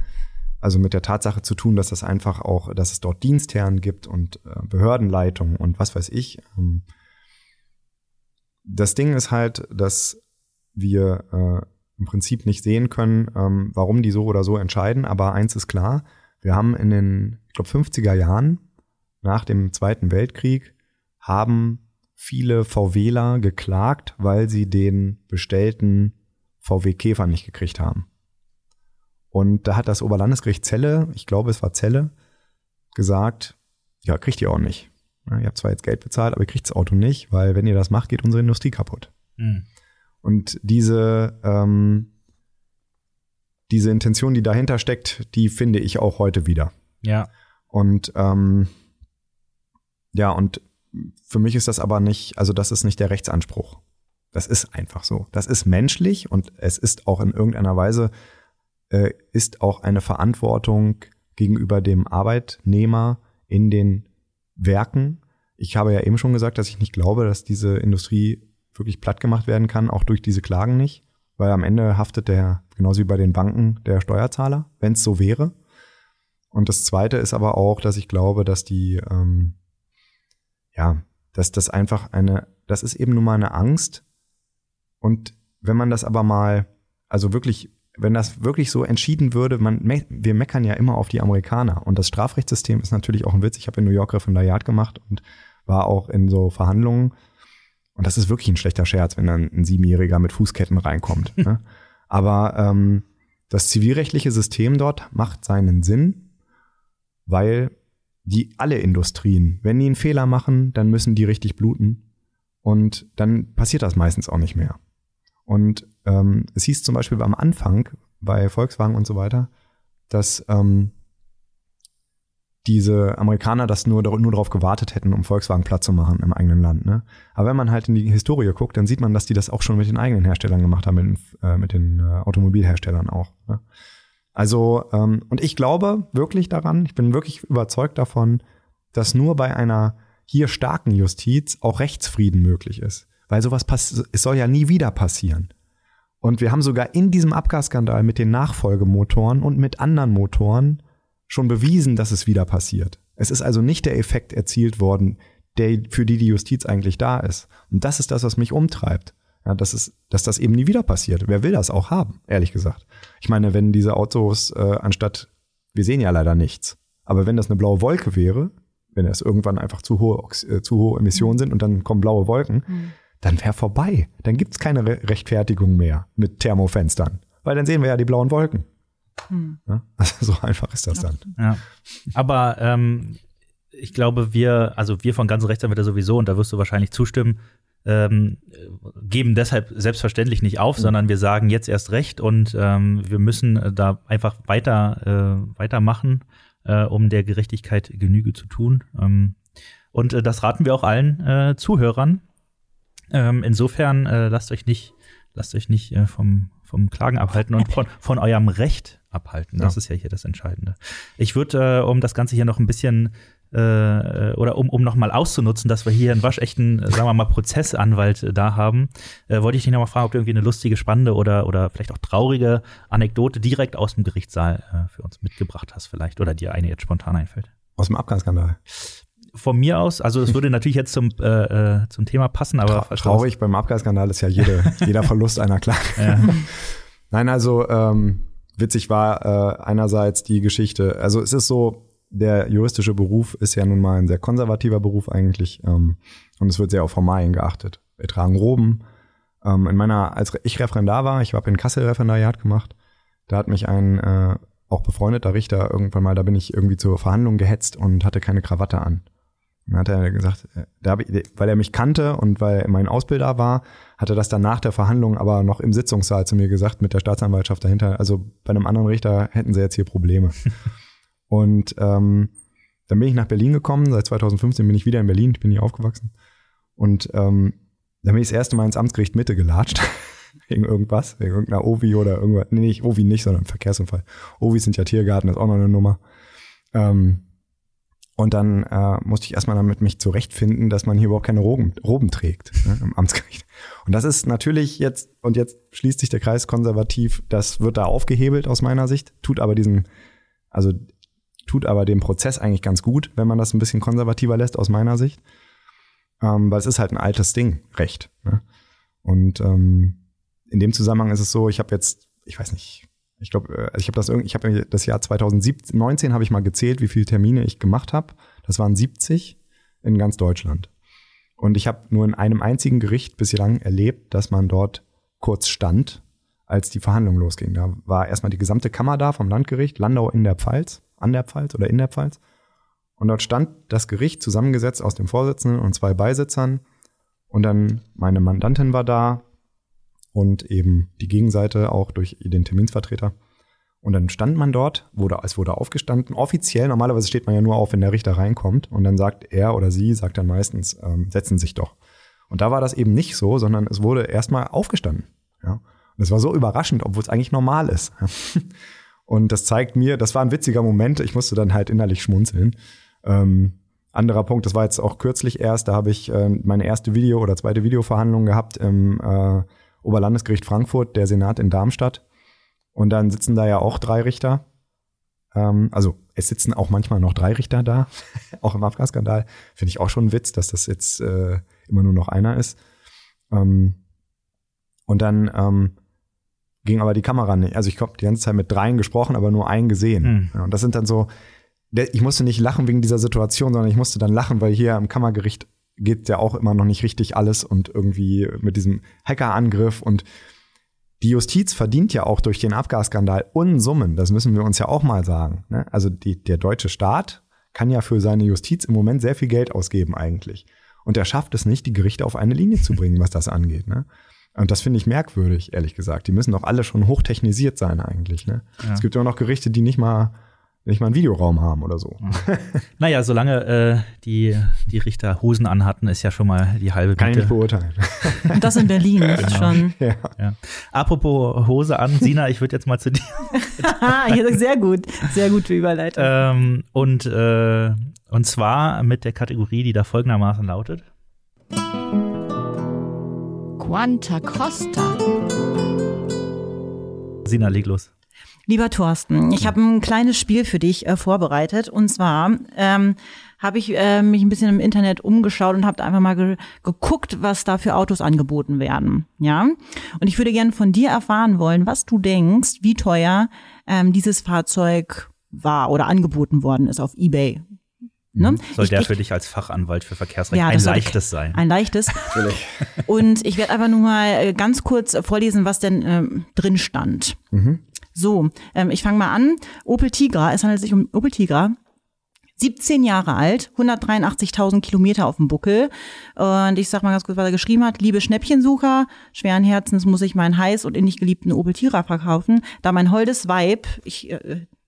also mit der Tatsache zu tun, dass das einfach auch, dass es dort Dienstherren gibt und Behördenleitungen und was weiß ich. Das Ding ist halt, dass wir im Prinzip nicht sehen können, warum die so oder so entscheiden. Aber eins ist klar, wir haben in den, ich glaube, 50er Jahren nach dem Zweiten Weltkrieg haben viele VWler geklagt, weil sie den bestellten VW-Käfer nicht gekriegt haben. Und da hat das Oberlandesgericht Celle, ich glaube, es war Celle, gesagt, ja, kriegt ihr auch nicht. Ja, ihr habt zwar jetzt Geld bezahlt, aber ihr kriegt das Auto nicht, weil wenn ihr das macht, geht unsere Industrie kaputt. Mhm. Und diese Intention, die dahinter steckt, die finde ich auch heute wieder. Ja. Und ja, und für mich ist das aber nicht, also das ist nicht der Rechtsanspruch. Das ist einfach so. Das ist menschlich und es ist auch in irgendeiner Weise, ist auch eine Verantwortung gegenüber dem Arbeitnehmer in den Werken. Ich habe ja eben schon gesagt, dass ich nicht glaube, dass diese Industrie wirklich platt gemacht werden kann, auch durch diese Klagen nicht, weil am Ende haftet der, genauso wie bei den Banken, der Steuerzahler, wenn es so wäre. Und das Zweite ist aber auch, dass ich glaube, dass die, ja, dass das einfach eine, das ist eben nur mal eine Angst. Und wenn man das aber mal, also wirklich, wenn das wirklich so entschieden würde, wir meckern ja immer auf die Amerikaner. Und das Strafrechtssystem ist natürlich auch ein Witz. Ich habe in New York Referendariat gemacht und war auch in so Verhandlungen. Und das ist wirklich ein schlechter Scherz, wenn dann ein Siebenjähriger mit Fußketten reinkommt. Ne? Aber das zivilrechtliche System dort macht seinen Sinn, weil die alle Industrien, wenn die einen Fehler machen, dann müssen die richtig bluten. Und dann passiert das meistens auch nicht mehr. Und es hieß zum Beispiel am Anfang bei Volkswagen und so weiter, dass diese Amerikaner das nur darauf gewartet hätten, um Volkswagen platt zu machen im eigenen Land. Ne? Aber wenn man halt in die Historie guckt, dann sieht man, dass die das auch schon mit den eigenen Herstellern gemacht haben, mit den Automobilherstellern auch. Ne? Also, und ich glaube wirklich daran, ich bin wirklich überzeugt davon, dass nur bei einer hier starken Justiz auch Rechtsfrieden möglich ist. Weil sowas es soll ja nie wieder passieren. Und wir haben sogar in diesem Abgasskandal mit den Nachfolgemotoren und mit anderen Motoren schon bewiesen, dass es wieder passiert. Es ist also nicht der Effekt erzielt worden, für die Justiz eigentlich da ist. Und das ist das, was mich umtreibt. Ja, dass das eben nie wieder passiert. Wer will das auch haben, ehrlich gesagt. Ich meine, wenn diese Autos anstatt, wir sehen ja leider nichts, aber wenn das eine blaue Wolke wäre, wenn das irgendwann einfach zu hohe Emissionen sind und dann kommen blaue Wolken, dann wäre vorbei. Dann gibt es keine Rechtfertigung mehr mit Thermofenstern, weil dann sehen wir ja die blauen Wolken. Ja, also so einfach ist das dann. Ja. Aber ich glaube, wir von Gansel Rechtsanwälte sowieso, und da wirst du wahrscheinlich zustimmen, geben deshalb selbstverständlich nicht auf, sondern wir sagen jetzt erst recht und wir müssen da einfach weitermachen, um der Gerechtigkeit Genüge zu tun. Und das raten wir auch allen Zuhörern. Insofern lasst euch nicht vom Klagen abhalten und von eurem Recht abhalten. Das ist ja hier das Entscheidende. Ich würde, um das Ganze hier noch ein bisschen oder um nochmal auszunutzen, dass wir hier einen waschechten, sagen wir mal, Prozessanwalt da haben, wollte ich dich nochmal fragen, ob du irgendwie eine lustige, spannende oder vielleicht auch traurige Anekdote direkt aus dem Gerichtssaal für uns mitgebracht hast vielleicht oder dir eine jetzt spontan einfällt. Aus dem Abgasskandal? Von mir aus, also es würde natürlich jetzt zum Thema passen, aber traurig beim Abgasskandal ist ja jeder Verlust einer Klage. Ja. Nein, also witzig war einerseits die Geschichte, also es ist so, der juristische Beruf ist ja nun mal ein sehr konservativer Beruf eigentlich und es wird sehr auf Formalien geachtet. Wir tragen Roben. Als ich Referendar war, ich habe in Kassel Referendariat gemacht, da hat mich ein auch befreundeter Richter irgendwann mal, da bin ich irgendwie zur Verhandlung gehetzt und hatte keine Krawatte an. Dann hat er gesagt, weil er mich kannte und weil mein Ausbilder war, hat er das dann nach der Verhandlung aber noch im Sitzungssaal zu mir gesagt, mit der Staatsanwaltschaft dahinter, also bei einem anderen Richter hätten sie jetzt hier Probleme. Und dann bin ich nach Berlin gekommen, seit 2015 bin ich wieder in Berlin, ich bin hier aufgewachsen. Und dann bin ich das erste Mal ins Amtsgericht Mitte gelatscht. wegen irgendwas, wegen irgendeiner Ovi oder irgendwas. Nee, nicht Ovi nicht, sondern Verkehrsunfall. Ovis sind ja Tiergarten, ist auch noch eine Nummer. Und dann musste ich erstmal damit mich zurechtfinden, dass man hier überhaupt keine Roben trägt, ne, im Amtsgericht. Und das ist natürlich jetzt, und jetzt schließt sich der Kreis konservativ, das wird da aufgehebelt aus meiner Sicht, tut aber den Prozess eigentlich ganz gut, wenn man das ein bisschen konservativer lässt aus meiner Sicht. Weil es ist halt ein altes Ding, Recht. Ne? Und in dem Zusammenhang ist es so, ich habe jetzt, ich weiß nicht, ich glaube, also ich habe das Jahr 2019 habe ich mal gezählt, wie viele Termine ich gemacht habe. Das waren 70 in ganz Deutschland. Und ich habe nur in einem einzigen Gericht bislang erlebt, dass man dort kurz stand, als die Verhandlung losging. Da war erstmal die gesamte Kammer da vom Landgericht Landau in der Pfalz, an der Pfalz oder in der Pfalz. Und dort stand das Gericht zusammengesetzt aus dem Vorsitzenden und zwei Beisitzern. Und dann meine Mandantin war da. Und eben die Gegenseite auch durch den Terminsvertreter. Und dann stand man dort, es wurde aufgestanden. Offiziell, normalerweise steht man ja nur auf, wenn der Richter reinkommt. Und dann sagt er oder sie, sagt dann meistens, setzen sich doch. Und da war das eben nicht so, sondern es wurde erstmal aufgestanden. Ja? Und das war so überraschend, obwohl es eigentlich normal ist. Und das zeigt mir, das war ein witziger Moment. Ich musste dann halt innerlich schmunzeln. Anderer Punkt, das war jetzt auch kürzlich erst, da habe ich meine erste Video- oder zweite Videoverhandlung gehabt im Oberlandesgericht Frankfurt, der Senat in Darmstadt. Und dann sitzen da ja auch drei Richter. Also es sitzen auch manchmal noch drei Richter da, auch im Afghan-Skandal. Finde ich auch schon ein Witz, dass das jetzt immer nur noch einer ist. Und dann ging aber die Kamera nicht. Also ich habe die ganze Zeit mit dreien gesprochen, aber nur einen gesehen. Mhm. Ja, und das sind dann so, ich musste nicht lachen wegen dieser Situation, sondern ich musste dann lachen, weil hier am Kammergericht geht ja auch immer noch nicht richtig alles und irgendwie mit diesem Hackerangriff. Und die Justiz verdient ja auch durch den Abgasskandal Unsummen. Das müssen wir uns ja auch mal sagen. Ne? Also der deutsche Staat kann ja für seine Justiz im Moment sehr viel Geld ausgeben eigentlich. Und er schafft es nicht, die Gerichte auf eine Linie zu bringen, was das angeht. Ne? Und das finde ich merkwürdig, ehrlich gesagt. Die müssen doch alle schon hochtechnisiert sein eigentlich. Ne? Ja. Es gibt ja auch noch Gerichte, die nicht mal einen Videoraum haben oder so. Naja, solange die Richter Hosen anhatten, ist ja schon mal die halbe Miete. Kann ich nicht beurteilen. Und das in Berlin, nicht genau. Schon. Ja. Ja. Apropos Hose an, Sina, ich würde jetzt mal zu dir. Sehr gute Überleitung. Und zwar mit der Kategorie, die da folgendermaßen lautet. Quanta Costa. Sina, leg los. Lieber Thorsten, ich habe ein kleines Spiel für dich vorbereitet. Und zwar habe ich mich ein bisschen im Internet umgeschaut und habe einfach mal geguckt, was da für Autos angeboten werden. Ja? Und ich würde gerne von dir erfahren wollen, was du denkst, wie teuer dieses Fahrzeug war oder angeboten worden ist auf eBay. Ne? Soll der für dich als Fachanwalt für Verkehrsrecht ein leichtes sein? Ein leichtes. Und ich werde einfach nur mal ganz kurz vorlesen, was denn drin stand. Mhm. So, ich fange mal an. Opel Tigra, es handelt sich um Opel Tigra, 17 Jahre alt, 183.000 Kilometer auf dem Buckel. Und ich sag mal ganz kurz, was er geschrieben hat. Liebe Schnäppchensucher, schweren Herzens muss ich meinen heiß und innig geliebten Opel Tigra verkaufen, da mein holdes Weib, ich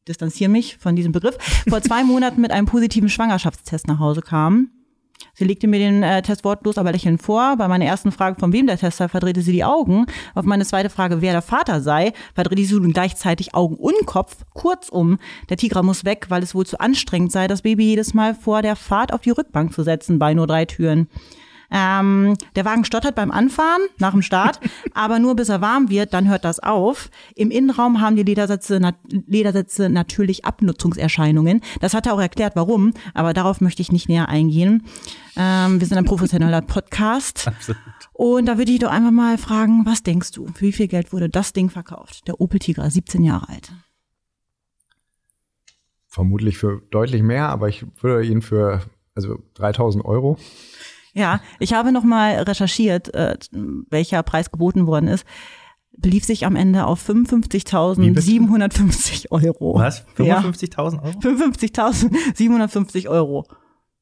distanziere mich von diesem Begriff, vor 2 Monaten mit einem positiven Schwangerschaftstest nach Hause kam. Sie legte mir den Test wortlos, aber lächelnd vor. Bei meiner ersten Frage, von wem der Test sei, verdrehte sie die Augen. Auf meine zweite Frage, wer der Vater sei, verdrehte sie nun gleichzeitig Augen und Kopf. Kurzum, der Tigra muss weg, weil es wohl zu anstrengend sei, das Baby jedes Mal vor der Fahrt auf die Rückbank zu setzen, bei nur 3 Türen. Der Wagen stottert beim Anfahren, nach dem Start, aber nur bis er warm wird, dann hört das auf. Im Innenraum haben die Ledersitze natürlich Abnutzungserscheinungen. Das hat er auch erklärt, warum, aber darauf möchte ich nicht näher eingehen. Wir sind ein professioneller Podcast. Absolut. Und da würde ich doch einfach mal fragen, was denkst du, für wie viel Geld wurde das Ding verkauft? Der Opel Tigra, 17 Jahre alt. Vermutlich für deutlich mehr, aber ich würde ihn für 3.000 Euro. Ja, ich habe nochmal recherchiert, welcher Preis geboten worden ist. Belief sich am Ende auf 55.750 Euro. Was? 55.000 Euro? 55.750 Euro.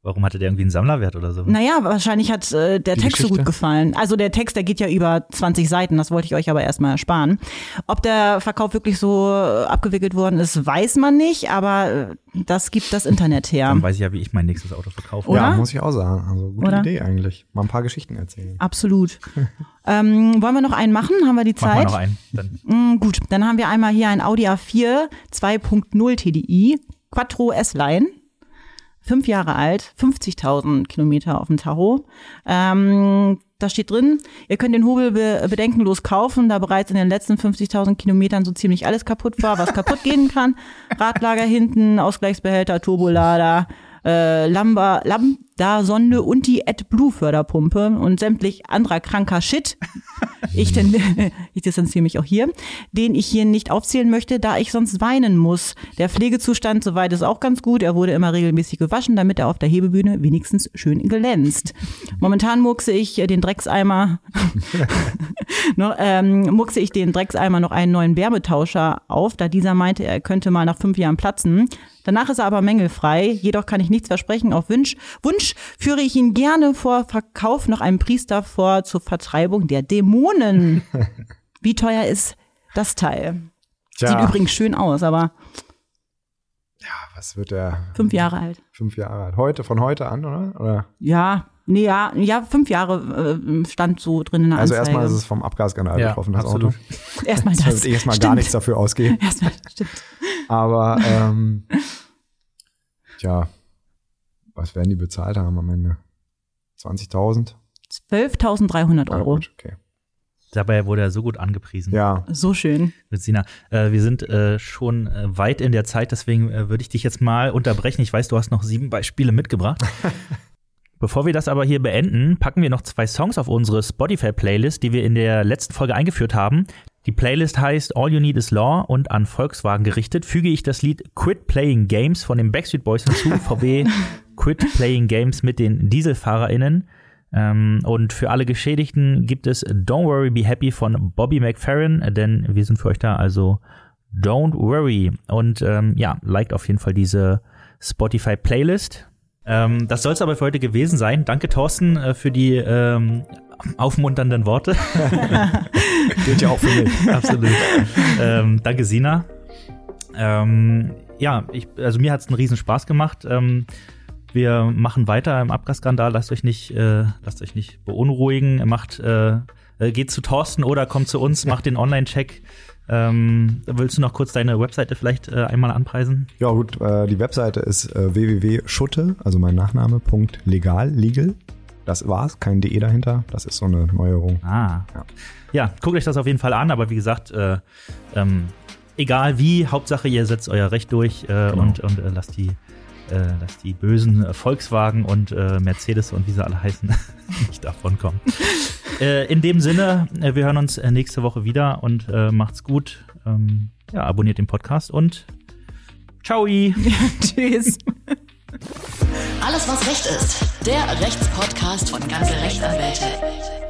Warum hatte der irgendwie einen Sammlerwert oder so? Naja, wahrscheinlich hat der Text so gut gefallen. Also der Text, der geht ja über 20 Seiten, das wollte ich euch aber erstmal ersparen. Ob der Verkauf wirklich so abgewickelt worden ist, weiß man nicht, aber das gibt das Internet her. Dann weiß ich ja, wie ich mein nächstes Auto verkaufe. Oder? Ja, muss ich auch sagen. Also gute Idee eigentlich. Mal ein paar Geschichten erzählen. Absolut. Wollen wir noch einen machen? Haben wir die Zeit? Machen wir noch einen. Dann. Gut, dann haben wir einmal hier ein Audi A4 2.0 TDI, Quattro S-Line, 5 Jahre alt, 50.000 Kilometer auf dem Tacho. Da steht drin, ihr könnt den Hobel bedenkenlos kaufen, da bereits in den letzten 50.000 Kilometern so ziemlich alles kaputt war, was kaputt gehen kann. Radlager hinten, Ausgleichsbehälter, Turbolader, Lambda-Sonde und die AdBlue-Förderpumpe und sämtlich anderer kranker Shit. Ich distanziere mich auch hier, den ich hier nicht aufzählen möchte, da ich sonst weinen muss. Der Pflegezustand soweit ist auch ganz gut. Er wurde immer regelmäßig gewaschen, damit er auf der Hebebühne wenigstens schön glänzt. Momentan muckse ich den Dreckseimer noch einen neuen Wärmetauscher auf, da dieser meinte, er könnte mal nach 5 Jahren platzen. Danach ist er aber mängelfrei. Jedoch kann ich nichts versprechen. Auf Wunsch führe ich ihn gerne vor Verkauf noch einem Priester vor zur Vertreibung der Dämonen. Wie teuer ist das Teil? Tja. Sieht übrigens schön aus, aber. Ja, was wird der? 5 Jahre alt. 5 Jahre alt. Von heute an, oder? Ja. Nee, ja, 5 Jahre stand so drin in der Anzeige. Also erstmal ist es vom Abgasskandal betroffen, das absolut. Auto. Erstmal das. Damit ich erstmal gar nichts dafür ausgeben. Erstmal, stimmt. Aber, ja, was werden die bezahlt haben am Ende? 20.000? 12.300 Euro. Gut, okay. Dabei wurde er so gut angepriesen. Ja. So schön. Mit Sina. Wir sind schon weit in der Zeit, deswegen würde ich dich jetzt mal unterbrechen. Ich weiß, du hast noch 7 Beispiele mitgebracht. Bevor wir das aber hier beenden, packen wir noch 2 Songs auf unsere Spotify-Playlist, die wir in der letzten Folge eingeführt haben. Die Playlist heißt All You Need Is Law und an Volkswagen gerichtet füge ich das Lied Quit Playing Games von den Backstreet Boys hinzu. VW Quit Playing Games mit den DieselfahrerInnen. Und für alle Geschädigten gibt es Don't Worry Be Happy von Bobby McFerrin, denn wir sind für euch da, also don't worry. Und ja, liked auf jeden Fall diese Spotify-Playlist. Das soll es aber für heute gewesen sein. Danke, Thorsten, für die aufmunternden Worte. Geht ja auch für mich. Absolut. Danke, Sina. Ja, also mir hat es einen riesen Spaß gemacht. Wir machen weiter im Abgasskandal. Lasst euch nicht beunruhigen. Geht zu Thorsten oder kommt zu uns, macht den Online-Check. Willst du noch kurz deine Webseite vielleicht einmal anpreisen? Ja gut, die Webseite ist www.schutte, also mein Nachname, .legal. Das war's, kein DE dahinter, das ist so eine Neuerung. Ah. Ja, guckt euch das auf jeden Fall an, aber wie gesagt, egal wie, Hauptsache ihr setzt euer Recht durch genau. und lasst die bösen Volkswagen und Mercedes und wie sie alle heißen nicht davonkommen. In dem Sinne, wir hören uns nächste Woche wieder und macht's gut. Ja, abonniert den Podcast und ciao. Tschüss. Alles, was Recht ist. Der Rechtspodcast von Gansel Rechtsanwälte.